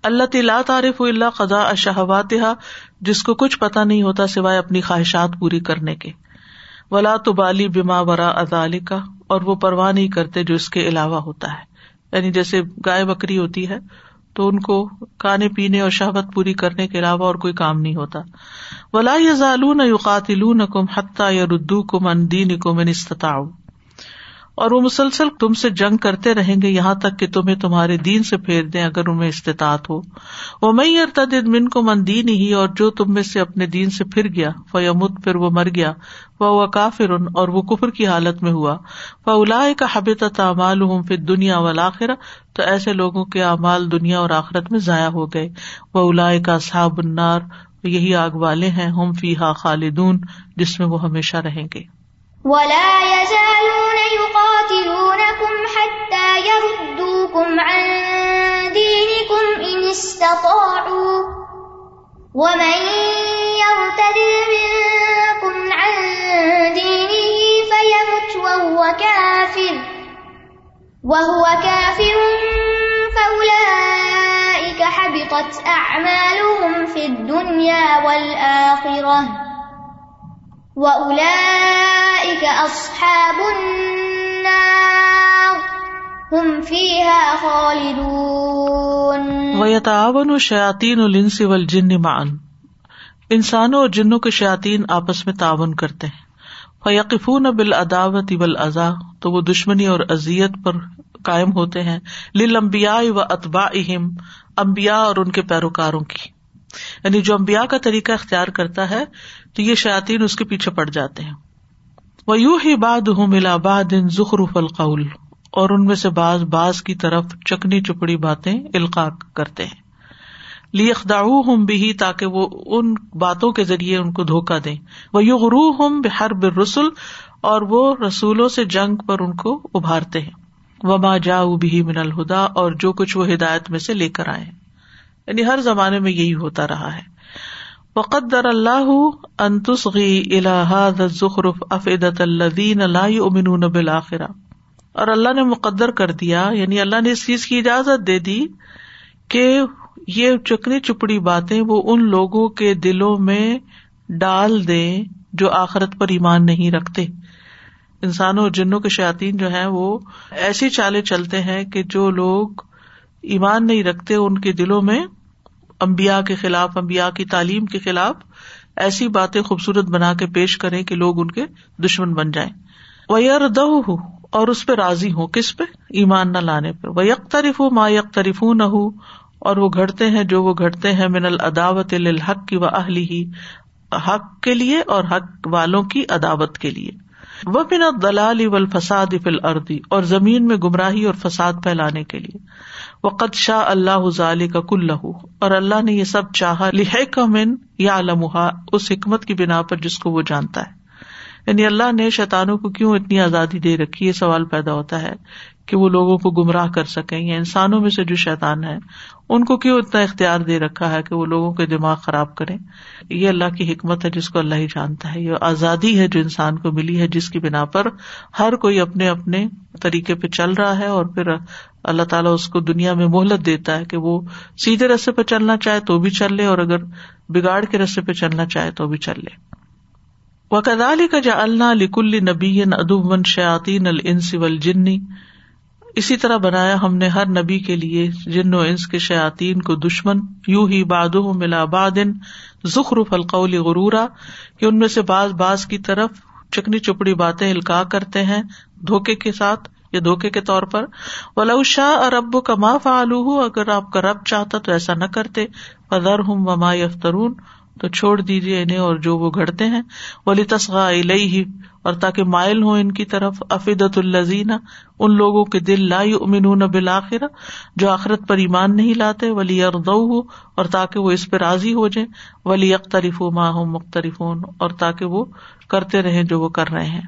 التی لا تعرف الا قضاء شہواتها، جس کو کچھ پتہ نہیں ہوتا سوائے اپنی خواہشات پوری کرنے کے. ولا تبالی بما وراء ذلک، اور وہ پرواہ نہیں کرتے جو اس کے علاوہ ہوتا ہے. یعنی جیسے گائے بکری ہوتی ہے تو ان کو کھانے پینے اور شہوت پوری کرنے کے علاوہ اور کوئی کام نہیں ہوتا. ولا یزالون یقاتلونکم حتی یردوکم عن دینکم ان استطاعوا، اور وہ مسلسل تم سے جنگ کرتے رہیں گے یہاں تک کہ تمہیں تمہارے دین سے پھیر دیں اگر ان میں استطاعت ہو. ومن یرتد منکم عن دینہ، اور جو تم میں سے اپنے دین سے پھر گیا، فیمت، پھر وہ مر گیا، وہو کافر، اور وہ کفر کی حالت میں ہوا. فاولئک حبطت اعمالہم فی الدنیا والآخرہ، تو ایسے لوگوں کے اعمال دنیا اور آخرت میں ضائع ہو گئے. واولئک اصحاب النار، یہی آگ والے ہیں، ہم فیہا خالدون، جس میں وہ ہمیشہ رہیں گے. ولا يزالون يقاتلونكم حتى يردوكم عن دينكم إن استطاعوا، ومن يرتد منكم عن دينه فيمت وهو كافر فأولئك حبطت أعمالهم في الدنيا والآخرة، وَأُولَئِكَ أَصْحَابُ النَّارِ هُمْ فِيهَا خَالِدُونَ. وَيَتَعَاوَنُ شَيَاطِينُ الْإِنسِ وَالْجِنِّ مَعًا، انسانوں اور جنوں کے شیاطین آپس میں تعاون کرتے ہیں. فَيَقِفُونَ بِالْعَدَاوَةِ وَالْعَذَا، تو وہ دشمنی اور اذیت پر قائم ہوتے ہیں. لِلْأَنْبِيَاءِ وَأَتْبَاعِهِمْ، انبیاء اور ان کے پیروکاروں کی، یعنی جو انبیاء کا طریقہ اختیار کرتا ہے تو یہ شیاطین اس کے پیچھے پڑ جاتے ہیں. وَيُوحِي بَعْضُهُمْ إِلَىٰ بَعْضٍ زُخْرُفَ الْقَوْلِ، اور ان میں سے بعض کی طرف چکنی چپڑی باتیں القاء کرتے ہیں. لِيَخْدَعُوهُمْ بِهِ، تاکہ وہ ان باتوں کے ذریعے ان کو دھوکہ دیں. وَيُغْرُوهُمْ بِحَرْبِ الرُّسُلِ، اور وہ رسولوں سے جنگ پر ان کو ابھارتے ہیں. وَمَا جَاءُوا بِهِ مِنَ الْهُدَىٰ، اور جو کچھ وہ ہدایت میں سے لے کر آئے، یعنی ہر زمانے میں یہی ہوتا رہا ہے. وقدر اللہ ان تصغی الی ھذا الزخرف افئدۃ الذین لا یؤمنون بالآخرہ، اور اللہ نے مقدر کر دیا، یعنی اللہ نے اس چیز کی اجازت دے دی کہ یہ چکنی چپڑی باتیں وہ ان لوگوں کے دلوں میں ڈال دیں جو آخرت پر ایمان نہیں رکھتے. انسانوں اور جنوں کے شیاطین جو ہیں وہ ایسی چالیں چلتے ہیں کہ جو لوگ ایمان نہیں رکھتے ان کے دلوں میں انبیاء کے خلاف، انبیاء کی تعلیم کے خلاف ایسی باتیں خوبصورت بنا کے پیش کریں کہ لوگ ان کے دشمن بن جائیں. وَيَرْضَوْهُ، اور اس پہ راضی ہوں، کس پہ؟ ایمان نہ لانے پہ. وَيَقْتَرِفُ مَا يَقْتَرِفُونَهُ، اور وہ گھڑتے ہیں جو وہ گھڑتے ہیں. مِنَ الْعَدَاوَةِ لِلْحَقِّ وَأَهْلِهِ، حق کے لیے اور حق والوں کی عداوت کے لیے. وَمِنَ الضَّلَالِ وَالْفَسَادِ فِي الْأَرْضِ، اور زمین میں گمراہی اور فساد پھیلانے کے لیے. وَقَدْ شَاءَ اللَّهُ ذَلِكَ كُلَّهُ، اور اللہ نے یہ سب چاہا. لِحِكْمَةٍ يَعْلَمُهَا، اس حکمت کی بنا پر جس کو وہ جانتا ہے. یعنی اللہ نے شیطانوں کو کیوں اتنی آزادی دے رکھی، یہ سوال پیدا ہوتا ہے کہ وہ لوگوں کو گمراہ کر سکیں، یا انسانوں میں سے جو شیطان ہیں ان کو کیوں اتنا اختیار دے رکھا ہے کہ وہ لوگوں کے دماغ خراب کریں. یہ اللہ کی حکمت ہے جس کو اللہ ہی جانتا ہے. یہ آزادی ہے جو انسان کو ملی ہے، جس کی بنا پر ہر کوئی اپنے اپنے طریقے پہ چل رہا ہے، اور پھر اللہ تعالیٰ اس کو دنیا میں مہلت دیتا ہے کہ وہ سیدھے رستے پہ چلنا چاہے تو بھی چل لے، اور اگر بگاڑ کے رستے پہ چلنا چاہے تو بھی چل لے. وَكَذَلِكَ جَعَلْنَا لِكُلِّ نَبِيٍّ عَدُوًّا شَيَاطِينَ الْإِنسِ وَالْجِنِّ، اسی طرح بنایا ہم نے ہر نبی کے لیے جن و انس کے شیاطین کو دشمن. یوحی بعضهم الی بعض زخرف القول غرورا، کہ ان میں سے بعض کی طرف چکنی چپڑی باتیں القاء کرتے ہیں دھوکے کے ساتھ، یہ دھوکے کے طور پر. وَلَوْ شَاءَ رَبُّكَ مَا فَعَلُوهُ، اگر آپ کا رب چاہتا تو ایسا نہ کرتے. فَذَرْهُمْ وَمَا يَفْتَرُونَ، تو چھوڑ دیجیے انہیں اور جو وہ گھڑتے ہیں. وَلِتَسْغَى إِلَيْهِ، اور تاکہ مائل ہوں ان کی طرف. أَفِدَةُ الَّذِينَ، ان لوگوں کے دل. لَا يُؤْمِنُونَ بِالْآخِرَةِ، جو آخرت پر ایمان نہیں لاتے. وَلِيَرْضَوْهُ، اور تاکہ وہ اس پہ راضی ہو جائیں. وَلِيَقْتَرِفُوا مَا هُمْ مُقْتَرِفُونَ، اور تاکہ وہ کرتے رہیں جو وہ کر رہے ہیں.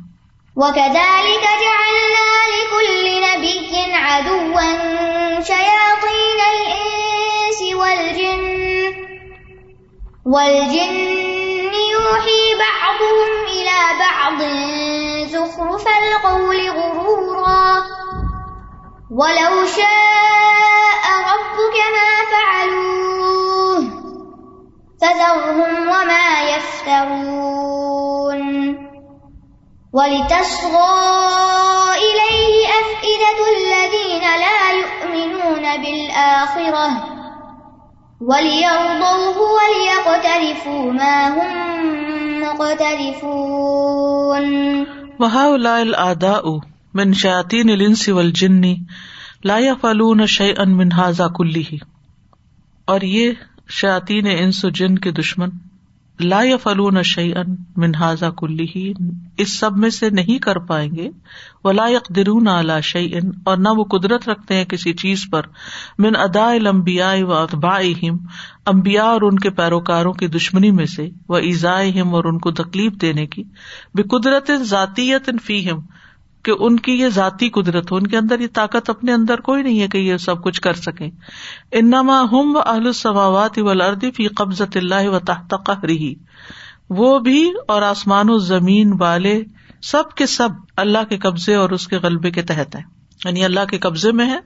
وَكَذَلِكَ جَعَلْنَا لِكُلِّ نَبِيٍّ عَدُوًّا شَيَاطِينَ الْإِنسِ وَالْجِنِّ يُوحِي بَعْضُهُمْ إِلَى بَعْضٍ زُخْرُفَ الْقَوْلِ غُرُورًا وَلَوْ شَاءَ رَبُّكَ مَا فَعَلُوهُ فَذَرْهُمْ وَمَا يَفْتَرُونَ وَلِتَصْغَى إِلَيْهِ أَفْئِدَةُ الَّذِينَ لَا يُؤْمِنُونَ بِالْآخِرَةِ وَلِيَرْضَوْهُ وَلِيَقْتَرِفُوا مَا هُمْ مُقْتَرِفُونَ وَهَؤُلَاءِ الْأَعْدَاءُ مِنْ شَيَاطِينِ الْإِنْسِ وَالْجِنِّ لَا يَفْعَلُونَ شَيْئًا مِنْ هَذَا كُلِّهِ، اور یہ شیاطین انس و جن کے دشمن لا يفعلون شيئا من هذا كله، اس سب میں سے نہیں کر پائیں گے. ولا يقدرون على شيء، اور نہ وہ قدرت رکھتے ہیں کسی چیز پر. من اداء الانبیاء واتباعهم، انبیاء اور ان کے پیروکاروں کی دشمنی میں سے. وایذائهم، اور ان کو تکلیف دینے کی. بقدرت ذاتیت فیہم، کہ ان کی یہ ذاتی قدرت ہو، ان کے اندر یہ طاقت اپنے اندر کوئی نہیں ہے کہ یہ سب کچھ کر سکیں. انما ہم اہل السماوات والارض فی قبضۃ اللہ و تحت قہرہ، وہ بھی اور آسمان و زمین والے سب کے سب اللہ کے قبضے اور اس کے غلبے کے تحت ہیں، یعنی اللہ کے قبضے میں ہے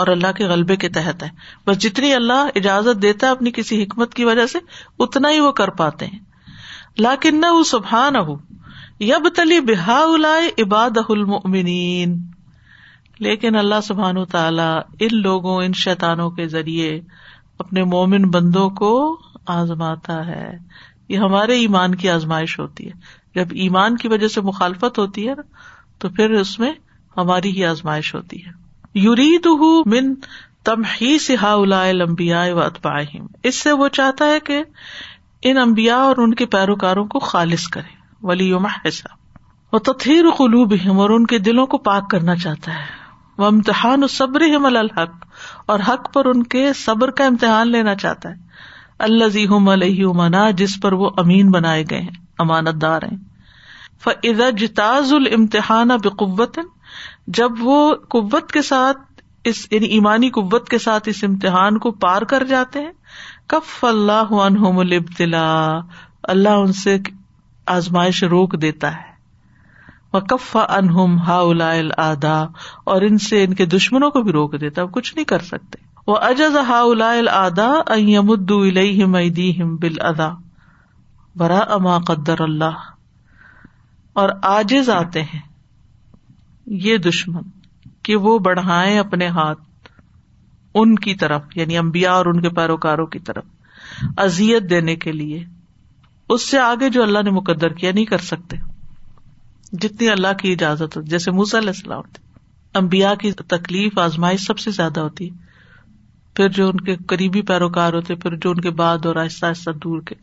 اور اللہ کے غلبے کے تحت ہے. بس جتنی اللہ اجازت دیتا ہے اپنی کسی حکمت کی وجہ سے اتنا ہی وہ کر پاتے ہیں. لکنہ سبحانہ یبتلی بہاؤلاء عبادہ المؤمنین، لیکن اللہ سبحانہ وتعالی ان لوگوں، ان شیطانوں کے ذریعے اپنے مومن بندوں کو آزماتا ہے. یہ ہمارے ایمان کی آزمائش ہوتی ہے. جب ایمان کی وجہ سے مخالفت ہوتی ہے تو پھر اس میں ہماری ہی آزمائش ہوتی ہے. یریدہ من تمحیص ہؤلاء الانبیاء واتباعہم، اس سے وہ چاہتا ہے کہ ان انبیاء اور ان کے پیروکاروں کو خالص کرے. وَلِيُمَحِّصَ، وَتَطْهِيرُ قُلُوبِهِمْ، اور ان کے دلوں کو پاک کرنا چاہتا ہے. وَامْتِحَانُ صَبْرِهِمْ عَلَى الْحَقِّ، اور حق پر ان کے صبر کا امتحان لینا چاہتا ہے. الَّذِي هُمْ عَلَيْهِ أَمَانَةٌ، جس پر وہ امین بنائے گئے ہیں، امانت دار ہیں. فَإِذَا اجْتَازُوا الْامْتِحَانَ بِقُوَّةٍ، جب وہ قوت کے ساتھ اس ایمانی قوت کے ساتھ اس امتحان کو پار کر جاتے ہیں. كَفَّ اللَّهُ عَنْهُمُ الِابْتِلَاءَ، اللہ ان سے آزمائش روک دیتا ہے. وَكَفَّ عَنْهُمْ هَؤُلَاءِ الْأَعْدَاءَ، اور ان سے ان کے دشمنوں کو بھی روک دیتا ہے، کچھ نہیں کر سکتے. وَعَجَزَ هَؤُلَاءِ الْأَعْدَاءَ أَنْ يَمُدُّوا إِلَيْهِمْ أَيْدِيهِمْ بِالْأَذَىٰ وَرَاءَ مَا قَدَّرَ اللَّهُ، اور عاجز آتے ہیں یہ دشمن کہ وہ بڑھائیں اپنے ہاتھ ان کی طرف، یعنی انبیاء اور ان کے پیروکاروں کی طرف، اذیت دینے کے لیے. اس سے آگے جو اللہ نے مقدر کیا نہیں کر سکتے، جتنی اللہ کی اجازت ہوتی. جیسے موسیٰ علیہ السلام ہوتے، انبیاء کی تکلیف آزمائش سب سے زیادہ ہوتی ہے، پھر جو ان کے قریبی پیروکار ہوتے، پھر جو ان کے بعد اور آہستہ آہستہ دور کے.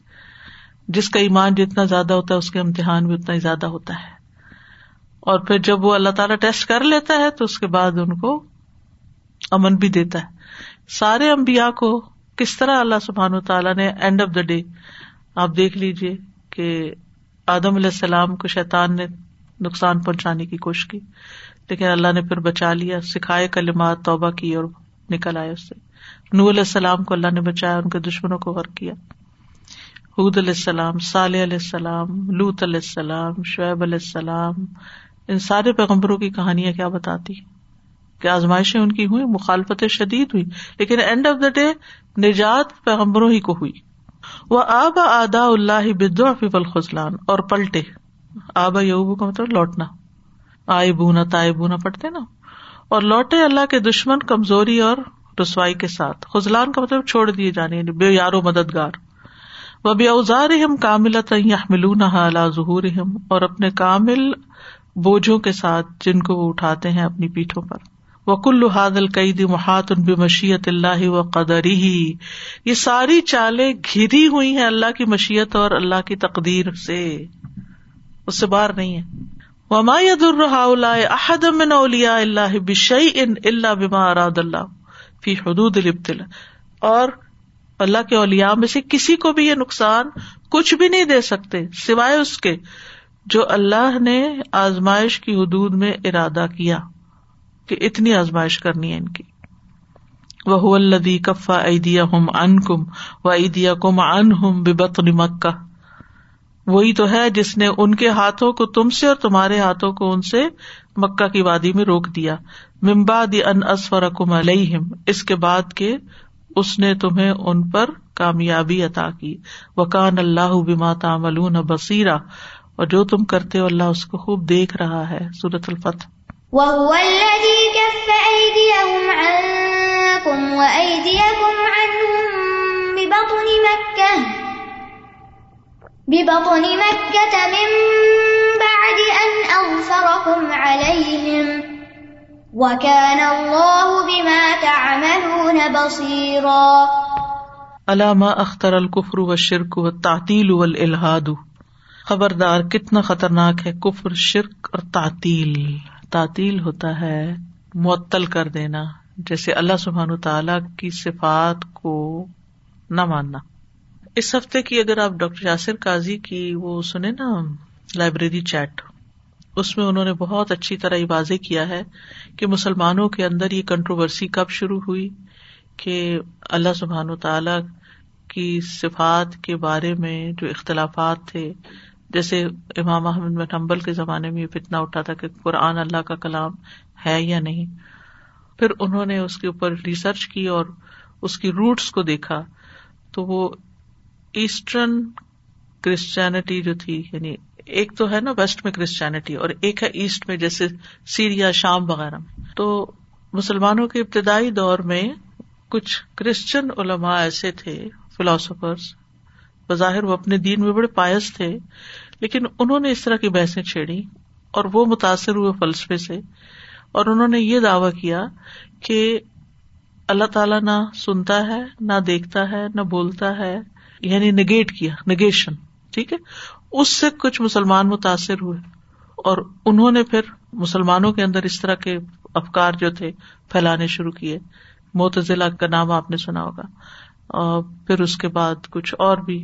جس کا ایمان جتنا زیادہ ہوتا ہے اس کے امتحان بھی اتنا ہی زیادہ ہوتا ہے، اور پھر جب وہ اللہ تعالیٰ ٹیسٹ کر لیتا ہے تو اس کے بعد ان کو امن بھی دیتا ہے. سارے انبیاء کو کس طرح اللہ سبحانہ وتعالیٰ نے اینڈ آف دا ڈے، آپ دیکھ لیجئے کہ آدم علیہ السلام کو شیطان نے نقصان پہنچانے کی کوشش کی، لیکن اللہ نے پھر بچا لیا، سکھائے کلمات، توبہ کی اور نکل آئے اس سے. نوح علیہ السلام کو اللہ نے بچایا، ان کے دشمنوں کو غرق کیا. ہود علیہ السلام، صالح علیہ السلام، لوط علیہ السلام، شعیب علیہ السلام، ان سارے پیغمبروں کی کہانیاں کیا بتاتی ہیں کہ آزمائشیں ان کی ہوئی، مخالفتیں شدید ہوئی، لیکن اینڈ آف دا ڈے نجات پیغمبروں ہی کو ہوئی. وَآبَ أَعْدَاءُ اللَّهِ بِالضَّعْفِ وَالْخُذْلَانِ، اور پلٹے. آبا یعوب کا مطلب لوٹنا، آئبونا تائبونا پڑھتے نا، اور لوٹے اللہ کے دشمن کمزوری اور رسوائی کے ساتھ. خذلان کا مطلب چھوڑ دیے جانے، یعنی بے یار و مددگار. وَبِأَوْزَارِهِمْ كَامِلَةً يَحْمِلُونَهَا عَلَى ظُهُورِهِمْ، اور اپنے کامل بوجھوں کے ساتھ جن کو وہ اٹھاتے ہیں اپنی پیٹھوں پر. وَكُلُّ هَذَا الْقَيْدِ مُحَاطٌ بِمَشِيَّةِ اللَّهِ وَقَدَرِهِ، یہ ساری چالیں گھری ہوئی ہیں اللہ کی مشیت اور اللہ کی تقدیر سے، اس سے باہر نہیں ہے. وَمَا يَضُرُّ هَؤُلَاءِ أَحَدًا مِنْ أَوْلِيَاءِ اللَّهِ بِشَيْءٍ إِلَّا بِمَا أَرَادَ اللَّهُ فِي حُدُودِ الْابْتِلَاءِ، اور اللہ کے اولیاء میں سے کسی کو بھی یہ نقصان کچھ بھی نہیں دے سکتے سوائے اس کے جو اللہ نے آزمائش کی حدود میں ارادہ کیا کہ اتنی آزمائش کرنی ہے ان کی. وَهُوَ الَّذِي كَفَّ أَيْدِيَهُمْ عَنْكُمْ وَأَيْدِيَكُمْ عَنْهُمْ بِبَطْنِ مَكَّةَ، وہی تو ہے جس نے ان کے ہاتھوں کو تم سے اور تمہارے ہاتھوں کو ان سے مکہ کی وادی میں روک دیا. مِن بَعْدِ أَنْ أَظْفَرَكُمْ عَلَيْهِمْ، اس کے بعد کے اس نے تمہیں ان پر کامیابی عطا کی. وَكَانَ اللَّهُ بِمَا تَعْمَلُونَ بَصِيرًا، اور جو تم کرتے ہو اللہ اس کو خوب دیکھ رہا ہے. سورۃ الفتح. وَهُوَ الَّذِي كَفَّ أَيْدِيَهُمْ عَنْكُمْ وَأَيْدِيَكُمْ عَنْهُمْ بِبَطْنِ مَكَّةَ مِنْ بَعْدِ أَنْ أَظْفَرَكُمْ عَلَيْهِمْ وَكَانَ اللَّهُ بِمَا تَعْمَلُونَ بَصِيرًا. أَلَا مَا أَخْطَرَ الْكُفْرُ وَالشِّرْكُ وَالتَّعْطِيلُ وَالْإِلْحَادُ، خبردار کتنا خطرناک ہے کفر، شرک اور تعطیل. تعطیل ہوتا ہے معطل کر دینا، جیسے اللہ سبحانہ تعالی کی صفات کو نہ ماننا. اس ہفتے کی اگر آپ ڈاکٹر یاسر قاضی کی وہ سنیں نا لائبریری چیٹ، اس میں انہوں نے بہت اچھی طرح واضح کیا ہے کہ مسلمانوں کے اندر یہ کنٹروورسی کب شروع ہوئی کہ اللہ سبحانہ تعالی کی صفات کے بارے میں جو اختلافات تھے، جیسے امام احمد بن حنبل کے زمانے میں یہ فتنہ اٹھا تھا کہ قرآن اللہ کا کلام ہے یا نہیں. پھر انہوں نے اس کے اوپر ریسرچ کی اور اس کی روٹس کو دیکھا، تو وہ ایسٹرن کرسچینٹی جو تھی، یعنی ایک تو ہے نا ویسٹ میں کرسچینٹی اور ایک ہے ایسٹ میں جیسے سیریا، شام وغیرہ میں. تو مسلمانوں کے ابتدائی دور میں کچھ کرسچن علماء ایسے تھے، فلاسفرز، بظاہر وہ اپنے دین میں بڑے پائس تھے، لیکن انہوں نے اس طرح کی بحثیں چھیڑی اور وہ متاثر ہوئے فلسفے سے، اور انہوں نے یہ دعویٰ کیا کہ اللہ تعالیٰ نہ سنتا ہے، نہ دیکھتا ہے، نہ بولتا ہے، یعنی نگیٹ کیا، نگیشن. ٹھیک ہے، اس سے کچھ مسلمان متاثر ہوئے اور انہوں نے پھر مسلمانوں کے اندر اس طرح کے افکار جو تھے پھیلانے شروع کیے. معتزلہ کا نام آپ نے سنا ہوگا، اور پھر اس کے بعد کچھ اور بھی.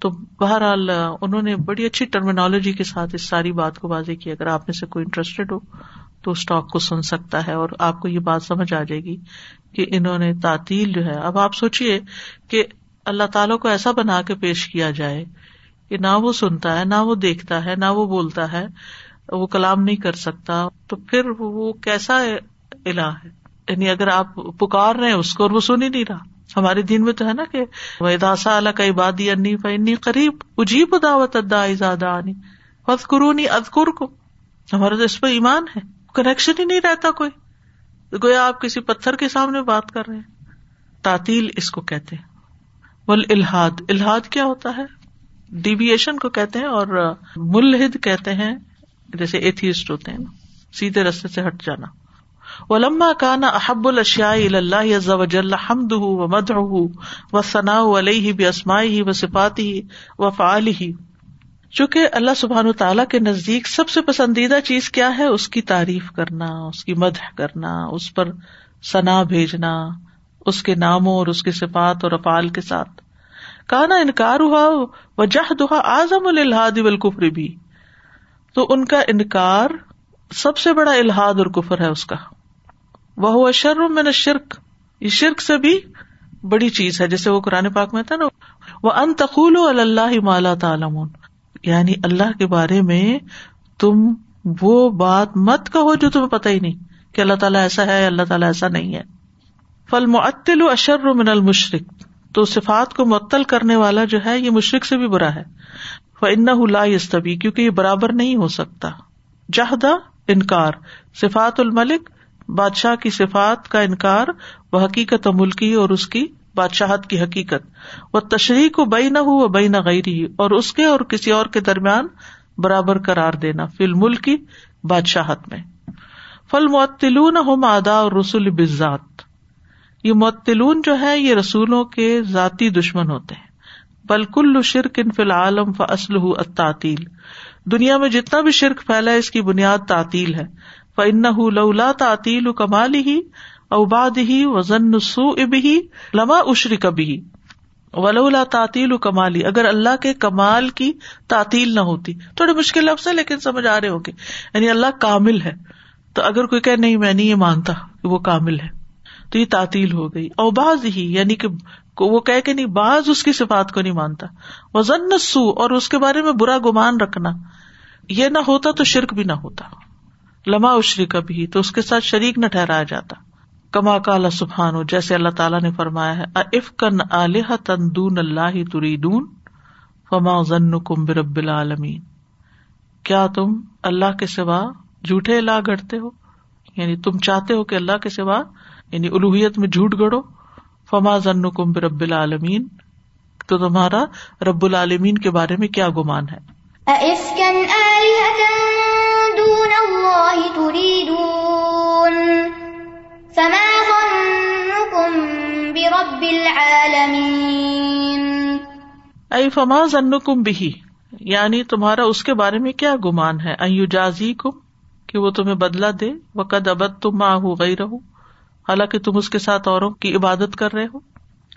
تو بہرحال انہوں نے بڑی اچھی ٹرمینالوجی کے ساتھ اس ساری بات کو واضح کیا. اگر آپ میں سے کوئی انٹرسٹڈ ہو تو اس ٹاک کو سن سکتا ہے اور آپ کو یہ بات سمجھ آ جائے گی کہ انہوں نے تعطیل جو ہے، اب آپ سوچئے کہ اللہ تعالیٰ کو ایسا بنا کے پیش کیا جائے کہ نہ وہ سنتا ہے، نہ وہ دیکھتا ہے، نہ وہ بولتا ہے، وہ کلام نہیں کر سکتا، تو پھر وہ کیسا الہ ہے؟ یعنی اگر آپ پکار رہے ہیں اس کو اور وہ سن ہی نہیں رہا. ہمارے دین میں تو ہے نا کہ وَإِذَا سَأَلَكَ عِبَادِي عَنِّي فَإِنِّي قَرِيبٌ أُجِيبُ دَعْوَةَ الدَّاعِ إِذَا دَعَانِ فَاذْكُرُونِي أَذْكُرْكُمْ. ہمارا تو اس پہ ایمان ہے، کنیکشن ہی نہیں رہتا کوئی، گویا آپ کسی پتھر کے سامنے بات کر رہے ہیں. تعطیل اس کو کہتے ہیں. والالحاد، الحاد کیا ہوتا ہے؟ ڈیویشن کو کہتے ہیں، اور ملحد کہتے ہیں جیسے ایتھیسٹ ہوتے ہیں نا، سیدھے رستے سے ہٹ جانا. وَلَمَّا كَانَ أَحَبُّ الْأَشْيَاءِ إِلَى اللَّهِ عَزَّ وَجَلَّ حَمْدُهُ وَمَدْحُهُ وَالثَّنَاءُ عَلَيْهِ بِأَسْمَائِهِ وَصِفَاتِهِ وَأَفْعَالِهِ. چونکہ اللہ سبحانہ وتعالیٰ کے نزدیک سب سے پسندیدہ چیز کیا ہے؟ اس کی تعریف کرنا، اس کی مدح کرنا، اس پر ثنا بھیجنا، اس کے ناموں اور اس کے صفات اور افعال کے ساتھ. کانا انکارها وجحدها اعظم للالحاد والکفر، بھی تو ان کا انکار سب سے بڑا الحاد اور کفر ہے اس کا. وَهُوَ شَرٌ مِّنَ الشِّرْكِ، یہ شرک سے بھی بڑی چیز ہے، جیسے وہ قرآن پاک میں تھا نا وَأَن تَقُولُوا عَلَى اللَّهِ مَا لَا تَعْلَمُونَ، یعنی اللہ کے بارے میں تم وہ بات مت کہو جو تمہیں پتہ ہی نہیں کہ اللہ تعالیٰ ایسا ہے، اللہ تعالیٰ ایسا نہیں ہے. فَالْمُعَطِّلُ أَشَرٌ مِّنَ الْمُشْرِكِ، تو صفات کو معطل کرنے والا جو ہے یہ مشرک سے بھی برا ہے. فَإِنَّهُ لَا يَسْتَوِي، کیونکہ یہ برابر نہیں ہو سکتا. جحدہ، انکار، صفات الملک، بادشاہ کی صفات کا انکار، وہ حقیقت ملکی اور اس کی بادشاہت کی حقیقت، وہ تشریک بینہ و بین غیرہ، اور اس کے اور کسی اور کے درمیان برابر قرار دینا فی الملک بادشاہت میں. فالمعطلون ہم اعداء الرسل بالذات, یہ معطلون جو ہے یہ رسولوں کے ذاتی دشمن ہوتے ہیں. بل کل شرک فی العالم فاصلہ التعطیل, دنیا میں جتنا بھی شرک پھیلا ہے اس کی بنیاد تعطیل ہے. فانہ لولا تعطیل کمالہ او بعدہ وظن السوء بہ لما اشرک بہ, ولولا تعطیل کمالی, اگر اللہ کے کمال کی تعطیل نہ ہوتی. تھوڑے مشکل لفظ ہیں لیکن سمجھ آ رہے ہوں گے, یعنی اللہ کامل ہے تو اگر کوئی کہے نہیں میں نہیں یہ مانتا کہ وہ کامل ہے تو یہ تعطیل ہو گئی. او بعض ہی, یعنی کہ وہ کہے کہ نہیں بعض اس کی صفات کو نہیں مانتا. وظن السوء, اور اس کے بارے میں برا گمان رکھنا, یہ نہ ہوتا تو شرک بھی نہ ہوتا. لما اشرک بھی, تو اس کے ساتھ شریک نہ ٹھہرایا جاتا. کما قال سبحانہ, جیسے اللہ تعالیٰ نے فرمایا ہے, افکن آلہۃ دون اللہ تریدون فما ظنکم برب العالمین, کیا تم اللہ کے سوا جھوٹے الہ گڑتے ہو, یعنی تم چاہتے ہو کہ اللہ کے سوا یعنی الوہیت میں جھوٹ گڑو. فما ظنکم برب العالمین, تو تمہارا رب العالمین کے بارے میں کیا گمان ہے. افکن آلہۃ دون اللہ تریدون فما ظنكم برب العالمین, اے فما ظنكم به, یعنی تمہارا اس کے بارے میں کیا گمان ہے. ان یجازیکم, کہ وہ تمہیں بدلہ دے. وقد عبدتم معه غیرہ, حالانکہ تم اس کے ساتھ اوروں کی عبادت کر رہے ہو,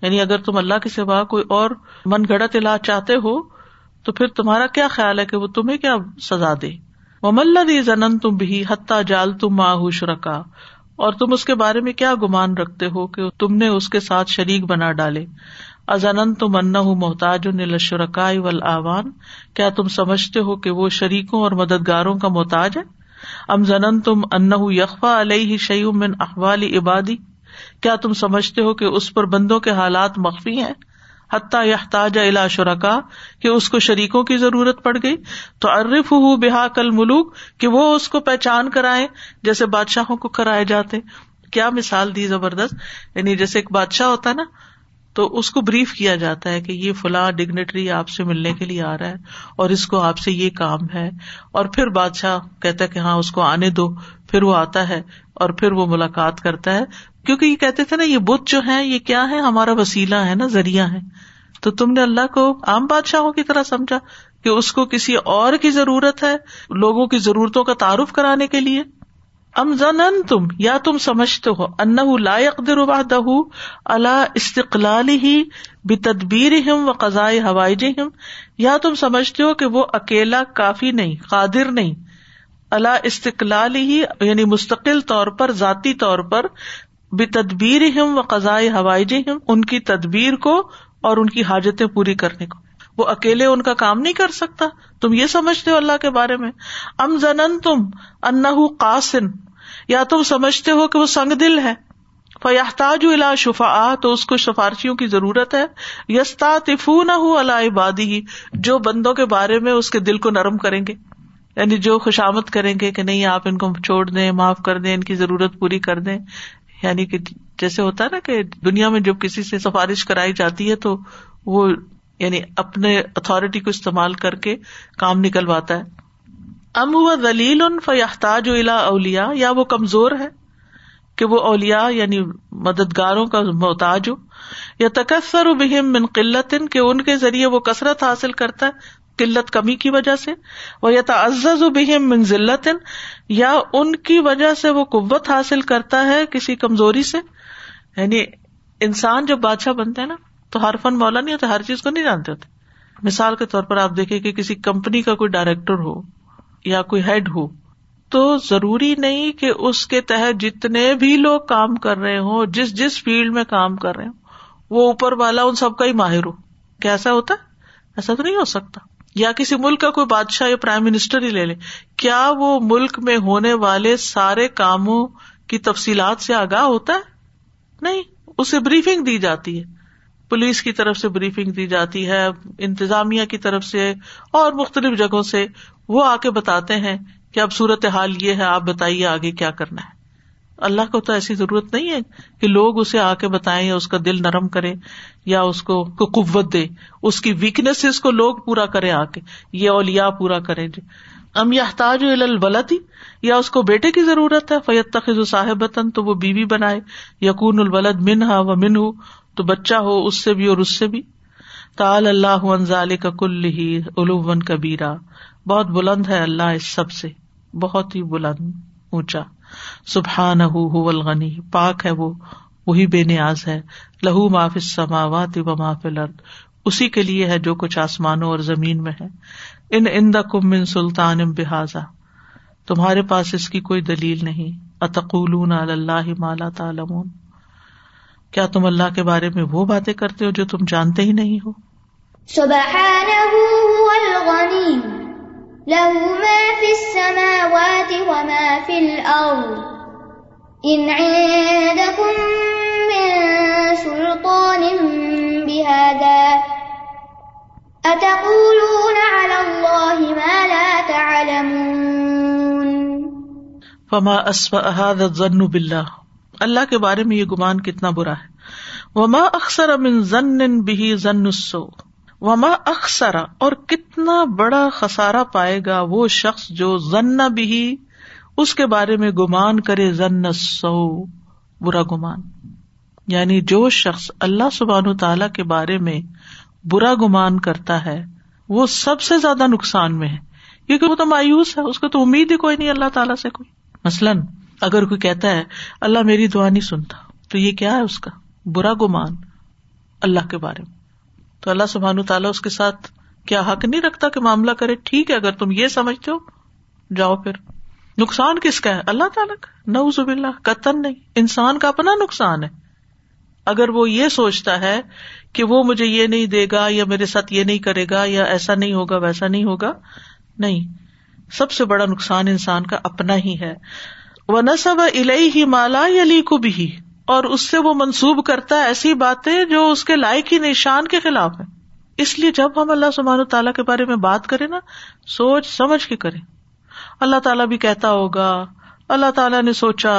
یعنی اگر تم اللہ کے سوا کوئی اور من گھڑت الہ چاہتے ہو تو پھر تمہارا کیا خیال ہے کہ وہ تمہیں کیا سزا دے. وما الذی ظننتم به حتی جعلتم معه شرکا, اور تم اس کے بارے میں کیا گمان رکھتے ہو کہ تم نے اس کے ساتھ شریک بنا ڈالے. اظننتم انہ محتاج للشرکاء والآوان, کیا تم سمجھتے ہو کہ وہ شریکوں اور مددگاروں کا محتاج ہے. ام ظننتم انہ یخفی علیہ شیء من احوال عبادی, کیا تم سمجھتے ہو کہ اس پر بندوں کے حالات مخفی ہیں. حتی یحتاج الی شرکاء, کہ اس کو شریکوں کی ضرورت پڑ گئی. تعرفہ بہا کالملوک, کہ وہ اس کو پہچان کرائیں جیسے بادشاہوں کو کرائے جاتے. کیا مثال دی زبردست, یعنی جیسے ایک بادشاہ ہوتا ہے نا تو اس کو بریف کیا جاتا ہے کہ یہ فلاں ڈگنیٹری آپ سے ملنے کے لیے آ رہا ہے اور اس کو آپ سے یہ کام ہے, اور پھر بادشاہ کہتا ہے کہ ہاں اس کو آنے دو, پھر وہ آتا ہے اور پھر وہ ملاقات کرتا ہے. کیونکہ یہ کہتے تھے نا یہ بت جو ہیں یہ کیا ہے, ہمارا وسیلہ ہے نا, ذریعہ ہے. تو تم نے اللہ کو عام بادشاہوں کی طرح سمجھا کہ اس کو کسی اور کی ضرورت ہے, لوگوں کی ضرورتوں کا تعارف کرانے کے لیے. ام ظننتم, یا تم سمجھتے ہو, انہ لا یقدر وحدہ علی استقلالہ بتدبیرہم وقضاء حوائجہم, یا تم سمجھتے ہو کہ وہ اکیلا کافی نہیں, قادر نہیں, علی استقلالہ یعنی مستقل طور پر, ذاتی طور پر, بتدبیرہم وقضاء حوائجہم, ان کی تدبیر کو اور ان کی حاجتیں پوری کرنے کو. وہ اکیلے ان کا کام نہیں کر سکتا, تم یہ سمجھتے ہو اللہ کے بارے میں. ام ظننتم انہ قاسن, یا تم سمجھتے ہو کہ وہ سنگ دل ہے. فیحتاج الی شفعاء, تو اس کو سفارشیوں کی ضرورت ہے. یستعطفونہ علی عبادہ, جو بندوں کے بارے میں اس کے دل کو نرم کریں گے, یعنی جو خوشامد کریں گے کہ نہیں آپ ان کو چھوڑ دیں, معاف کر دیں, ان کی ضرورت پوری کر دیں. یعنی کہ جیسے ہوتا ہے نا کہ دنیا میں جب کسی سے سفارش کرائی جاتی ہے تو وہ یعنی اپنے اتھارٹی کو استعمال کر کے کام نکلواتا ہے. ام ہوا ذلیل فیحتاج الی اولیاء, یا وہ کمزور ہے کہ وہ اولیاء یعنی مددگاروں کا محتاج ہو. یتکثر بہم من قلت, کہ ان کے ذریعے وہ کثرت حاصل کرتا ہے, قلت کمی کی وجہ سے. وَيَتَعَزَّزُ بِهِمْ مِنْ ذِلَّةٍ, یا ان کی وجہ سے وہ قوت حاصل کرتا ہے کسی کمزوری سے. یعنی انسان جب بادشاہ بنتا ہے نا تو ہر فن مولا نہیں ہوتا, ہر چیز کو نہیں جانتے ہوتے. مثال کے طور پر آپ دیکھیں کہ کسی کمپنی کا کوئی ڈائریکٹر ہو یا کوئی ہیڈ ہو تو ضروری نہیں کہ اس کے تحت جتنے بھی لوگ کام کر رہے ہوں, جس جس فیلڈ میں کام کر رہے ہوں, وہ اوپر والا ان سب کا ہی ماہر ہو. کیا ایسا ہوتا ہے؟ ایسا تو نہیں ہو سکتا. یا کسی ملک کا کوئی بادشاہ یا پرائم منسٹر ہی لے لے, کیا وہ ملک میں ہونے والے سارے کاموں کی تفصیلات سے آگاہ ہوتا ہے؟ نہیں, اسے بریفنگ دی جاتی ہے, پولیس کی طرف سے بریفنگ دی جاتی ہے, انتظامیہ کی طرف سے اور مختلف جگہوں سے وہ آ کے بتاتے ہیں کہ اب صورتحال یہ ہے, آپ بتائیے آگے کیا کرنا ہے. اللہ کو تو ایسی ضرورت نہیں ہے کہ لوگ اسے آ کے بتائیں یا اس کا دل نرم کرے یا اس کو قوت دے. اس کی ویکنیسز کو لوگ پورا کریں آ کے, یہ اولیاء پورا کریں. ام یحتاج الی الولد, یا اس کو بیٹے کی ضرورت ہے. فیتخذ صاحبۃً, تو وہ بیوی بنائے. یکون الولد منہا ومنہ, تو بچہ ہو اس سے بھی اور اس سے بھی. تعالی اللہ عن ذالک کلہ علوا کبیرا, بہت بلند ہے اللہ اس سب سے, بہت ہی بلند اونچا. سبحانہ هو الغنی, پاک ہے وہ, وہی بے نیاز ہے. لہو ما فی السماوات و ما فی الارض, اسی کے لیے ہے جو کچھ آسمانوں اور زمین میں ہے. ان عندکم من سلطان بہذا, تمہارے پاس اس کی کوئی دلیل نہیں. اتقولون علی اللہ ما لا تعلمون, کیا تم اللہ کے بارے میں وہ باتیں کرتے ہو جو تم جانتے ہی نہیں ہو. سبحانہ هو الغنی لہ ما فی السماوات و ما فی الارض ان عندکم من سلطان بہذا اتقولون علی اللہ ما لا تعلمون. فما اسوأ هذا الظن باللہ, اللہ کے بارے میں یہ گمان کتنا برا ہے. وما اخسر من ظن به ظن السوء, وما اخسر, اور کتنا بڑا خسارہ پائے گا وہ شخص جو ظن به, اس کے بارے میں گمان کرے ظن السوء, برا گمان. یعنی جو شخص اللہ سبحانہ تعالی کے بارے میں برا گمان کرتا ہے وہ سب سے زیادہ نقصان میں ہے, کیونکہ وہ تو مایوس ہے, اس کو تو امید ہی کوئی نہیں اللہ تعالیٰ سے کوئی. مثلاً اگر کوئی کہتا ہے اللہ میری دعا نہیں سنتا, تو یہ کیا ہے اس کا برا گمان اللہ کے بارے میں. تو اللہ سبحانہ تعالیٰ اس کے ساتھ کیا حق نہیں رکھتا کہ معاملہ کرے؟ ٹھیک ہے, اگر تم یہ سمجھتے ہو جاؤ, پھر نقصان کس کا ہے؟ اللہ تعالیٰ کا, نعوذ باللہ, قطعاً نہیں, انسان کا اپنا نقصان ہے. اگر وہ یہ سوچتا ہے کہ وہ مجھے یہ نہیں دے گا یا میرے ساتھ یہ نہیں کرے گا یا ایسا نہیں ہوگا ویسا نہیں ہوگا, نہیں, سب سے بڑا نقصان انسان کا اپنا ہی ہے. وَنَسَبَ إِلَيْهِ مَا لَا يَلِيقُ بِهِ, اور اس سے وہ منسوب کرتا ہے ایسی باتیں جو اس کے لائق ہی نشان کے خلاف ہیں. اس لیے جب ہم اللہ سبحانہ تعالیٰ کے بارے میں بات کریں نا, سوچ سمجھ کے کریں. اللہ تعالیٰ بھی کہتا ہوگا, اللہ تعالیٰ نے سوچا,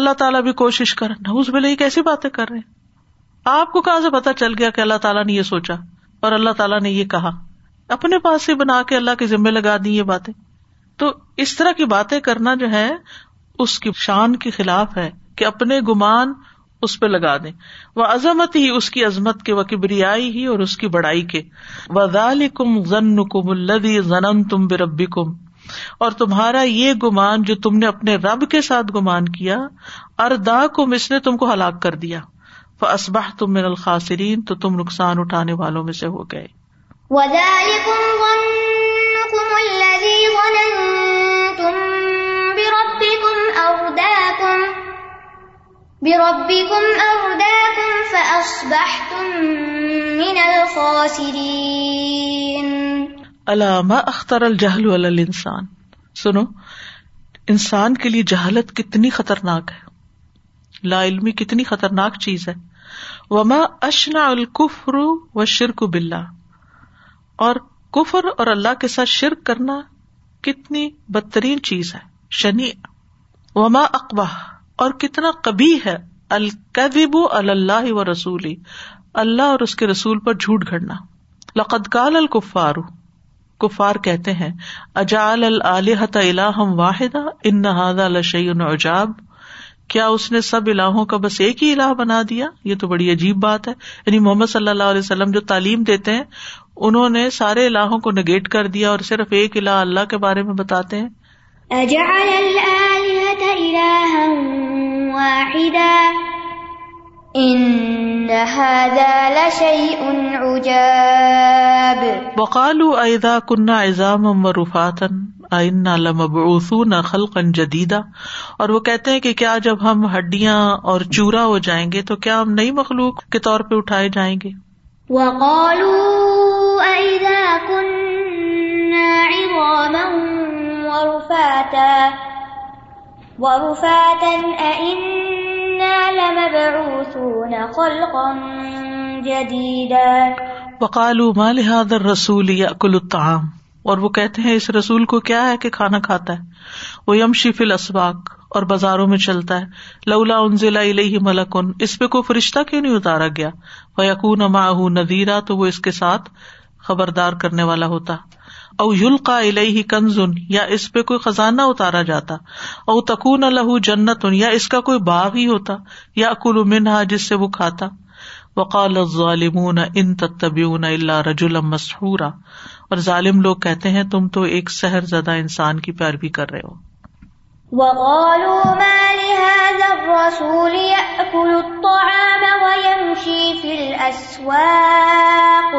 اللہ تعالیٰ بھی کوشش کر, نعوذ باللہ, کیسی باتیں کر رہے ہیں. آپ کو کہاں سے پتا چل گیا کہ اللہ تعالیٰ نے یہ سوچا اور اللہ تعالیٰ نے یہ کہا؟ اپنے پاس سے بنا کے اللہ کے ذمہ لگا دی یہ باتیں. تو اس طرح کی باتیں کرنا جو ہے اس کی شان کے خلاف ہے کہ اپنے گمان اس پہ لگا دیں. وعظمت ہی, اس کی عظمت کے, وکبریائی ہی, اور اس کی بڑائی کے. وذالکم ظنکم الذی ظننتم بربکم, اور تمہارا یہ گمان جو تم نے اپنے رب کے ساتھ گمان کیا, ارداکم, اس نے تم کو ہلاک کر دیا. فاصبحتم من الخاسرین, تو تم نقصان اٹھانے والوں میں سے ہو گئے. وذالکم ظنکم الذی ظننتم بربکم ارداکم فاصبحتم من الخاسرین. الا ما اختر الجہل علی الانسان, سنو انسان کے لیے جہالت کتنی خطرناک ہے, لا علمی کتنی خطرناک چیز ہے. وما اشنع الکفر والشرک باللہ, اور کفر اور اللہ کے ساتھ شرک کرنا کتنی بدترین چیز ہے, شنیع. وما اقبح, اور کتنا قبیح ہے الکذب علی اللہ ورسولہ, اللہ اور اس کے رسول پر جھوٹ گھڑنا. لقد قال الکفار, کفار کہتے ہیں, اجعل الآلہۃ الہا واحدا ان ھذا لشیء عجاب, کیا اس نے سب الہوں کا بس ایک ہی الہ بنا دیا؟ یہ تو بڑی عجیب بات ہے. یعنی محمد صلی اللہ علیہ وسلم جو تعلیم دیتے ہیں, انہوں نے سارے الہوں کو نگیٹ کر دیا اور صرف ایک الہ اللہ کے بارے میں بتاتے ہیں. اجعل الآلہۃ الہا واحدا ان ھذا لشیء عجاب. وقالوا اذا كنا عظاما ورفاتا ائنا لمبعوثون خلقا جدیدا, اور وہ کہتے ہیں کہ کیا جب ہم ہڈیاں اور چورا ہو جائیں گے تو کیا ہم نئی مخلوق کے طور پہ اٹھائے جائیں گے. وقالوا اذا كنا عظاما ورفاتا ائنا لمبعوثون خلقا جدیدا. وقالوا ما لهذا الرسول يأكل الطعام, اور وہ کہتے ہیں اس رسول کو کیا ہے کہ کھانا کھاتا ہے. وہ یمشی فی الاسواق, اور بازاروں میں چلتا ہے. لولا انزل الیہ ملک، اس پہ کوئی فرشتہ کیوں نہیں اتارا گیا، فیکون معہ نذیرا، تو وہ اس کے ساتھ خبردار کرنے والا ہوتا. او یلقا الیہ کنز، یا اس پہ کوئی خزانہ اتارا جاتا. او تکون لہ جنت، یا اس کا کوئی باغ ہی ہوتا، یاکل منہا، جس سے وہ کھاتا. وقال الظالمون ان تتبعون الا رجلا مسحورا، اور ظالم لوگ کہتے ہیں تم تو ایک سحر زدہ انسان کی پیروی کر رہے ہو. وقالوا ما لهذا الرسول يأكل الطعام ويمشي في الأسواق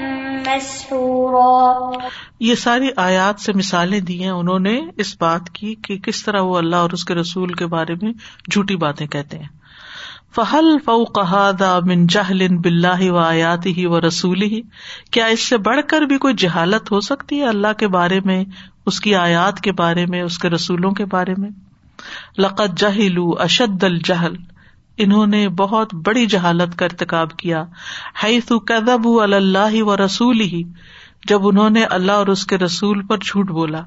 مسحورا. یہ ساری آیات سے مثالیں دی ہیں انہوں نے اس بات کی کہ کس طرح وہ اللہ اور اس کے رسول کے بارے میں جھوٹی باتیں کہتے ہیں. فہل فوق هذا من جہل باللہ وآیاتہ ورسولہ، کیا اس سے بڑھ کر بھی کوئی جہالت ہو سکتی ہے اللہ کے بارے میں، اس کی آیات کے بارے میں، اس کے رسولوں کے بارے میں. لقد جہلوا اشد الجہل، انہوں نے بہت بڑی جہالت کا ارتکاب کیا. حیث کذبوا علی اللہ ورسولہ، جب انہوں نے اللہ اور اس کے رسول پر جھوٹ بولا.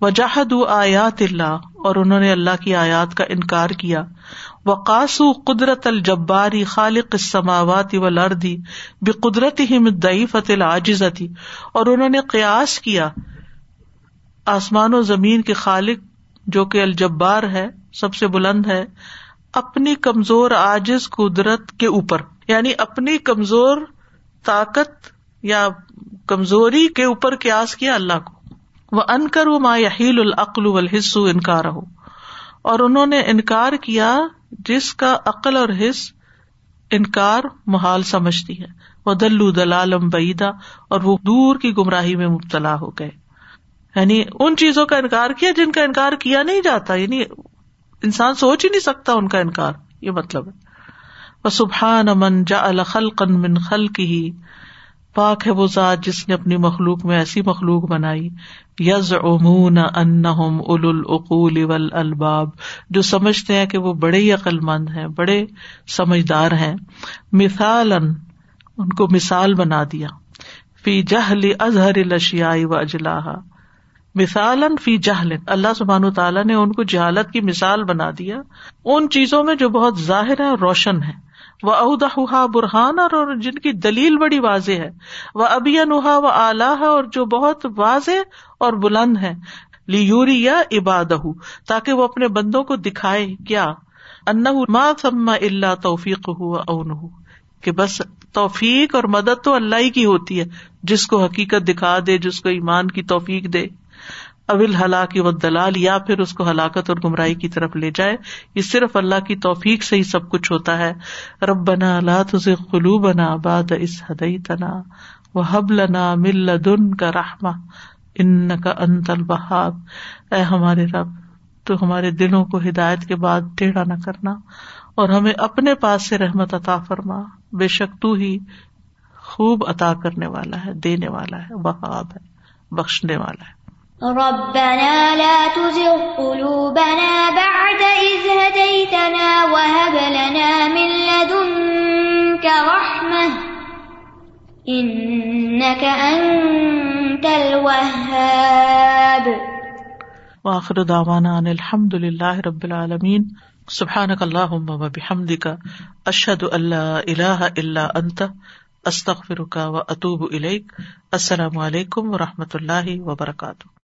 وجحدوا آیات اللہ، اور انہوں نے اللہ کی آیات کا انکار کیا. وقاسوا قدرت الجبار خالق السماوات والارض بقدرتہ الضعیفۃ العاجزۃ، اور انہوں نے قیاس کیا آسمان و زمین کے خالق جو کہ الجبار ہے، سب سے بلند ہے، اپنی کمزور عاجز قدرت کے اوپر، یعنی اپنی کمزور طاقت یا کمزوری کے اوپر قیاس کیا اللہ کو. وَأَنْكَرُوا مَا يَحِيلُ الْعَقْلُ وَالْحِسُّ إِنْكَارَهُ، اور انہوں نے انکار کیا جس کا عقل اور حس انکار محال سمجھتی ہے. وَضَلُّوا ضَلَالًا بَعِيدًا، اور وہ دور کی گمراہی میں مبتلا ہو گئے. یعنی ان چیزوں کا انکار کیا جن کا انکار کیا نہیں جاتا، یعنی انسان سوچ ہی نہیں سکتا ان کا انکار، یہ مطلب ہے. وَسُبْحَانَ مَنْ جَعَلَ خَلْقًا مِنْ خَلْقِهِ، پاک ہے وہ ذات جس نے اپنی مخلوق میں ایسی مخلوق بنائی. یزعمون انہم اولو العقول والالباب، جو سمجھتے ہیں کہ وہ بڑے ہی عقل مند ہیں، بڑے سمجھدار ہیں. مثالا، ان کو مثال بنا دیا. فی جہل اظہر الاشیاء واجلاھا، مثالا فی جہل، اللہ سبحانہ وتعالی نے ان کو جہالت کی مثال بنا دیا ان چیزوں میں جو بہت ظاہر ہیں اور روشن ہیں. وَأَوْضَحُهَا بُرْهَانًا، اور جن کی دلیل بڑی واضح ہے. وَأَبْيَنُهَا وَأَعْلَاهَا، اور جو بہت واضح اور بلند ہے. لِيُرِيَ عِبَادَهُ، تاکہ وہ اپنے بندوں کو دکھائے کیا، أَنَّهُ مَا ثَمَّ إِلَّا تَوْفِيقُهُ وَأَوْنُهُ، کہ بس توفیق اور مدد تو اللہ ہی کی ہوتی ہے، جس کو حقیقت دکھا دے، جس کو ایمان کی توفیق دے. اول ہلاک والدلال، یا پھر اس کو ہلاکت اور گمراہی کی طرف لے جائے، یہ صرف اللہ کی توفیق سے ہی سب کچھ ہوتا ہے. ربنا لا تزغ قلوبنا بعد اذ ہدیتنا وہب لنا من لدنک رحمہ انک انت الوہاب، اے ہمارے رب تو ہمارے دلوں کو ہدایت کے بعد ٹیڑھا نہ کرنا اور ہمیں اپنے پاس سے رحمت عطا فرما، بے شک تو ہی خوب عطا کرنے والا ہے، دینے والا ہے، وہاب ہے، بخشنے والا ہے. ربنا لا تزغ قلوبنا بعد إذ هديتنا وهب لنا من لدنك رحمة إنك أنت الوهاب. وآخر دعوانا أن الحمد لله رب العالمين. سبحانك اللهم وبحمدك أشهد أن لا إله إلا أنت أستغفرك وأتوب إليك. السلام عليكم ورحمة الله وبركاته.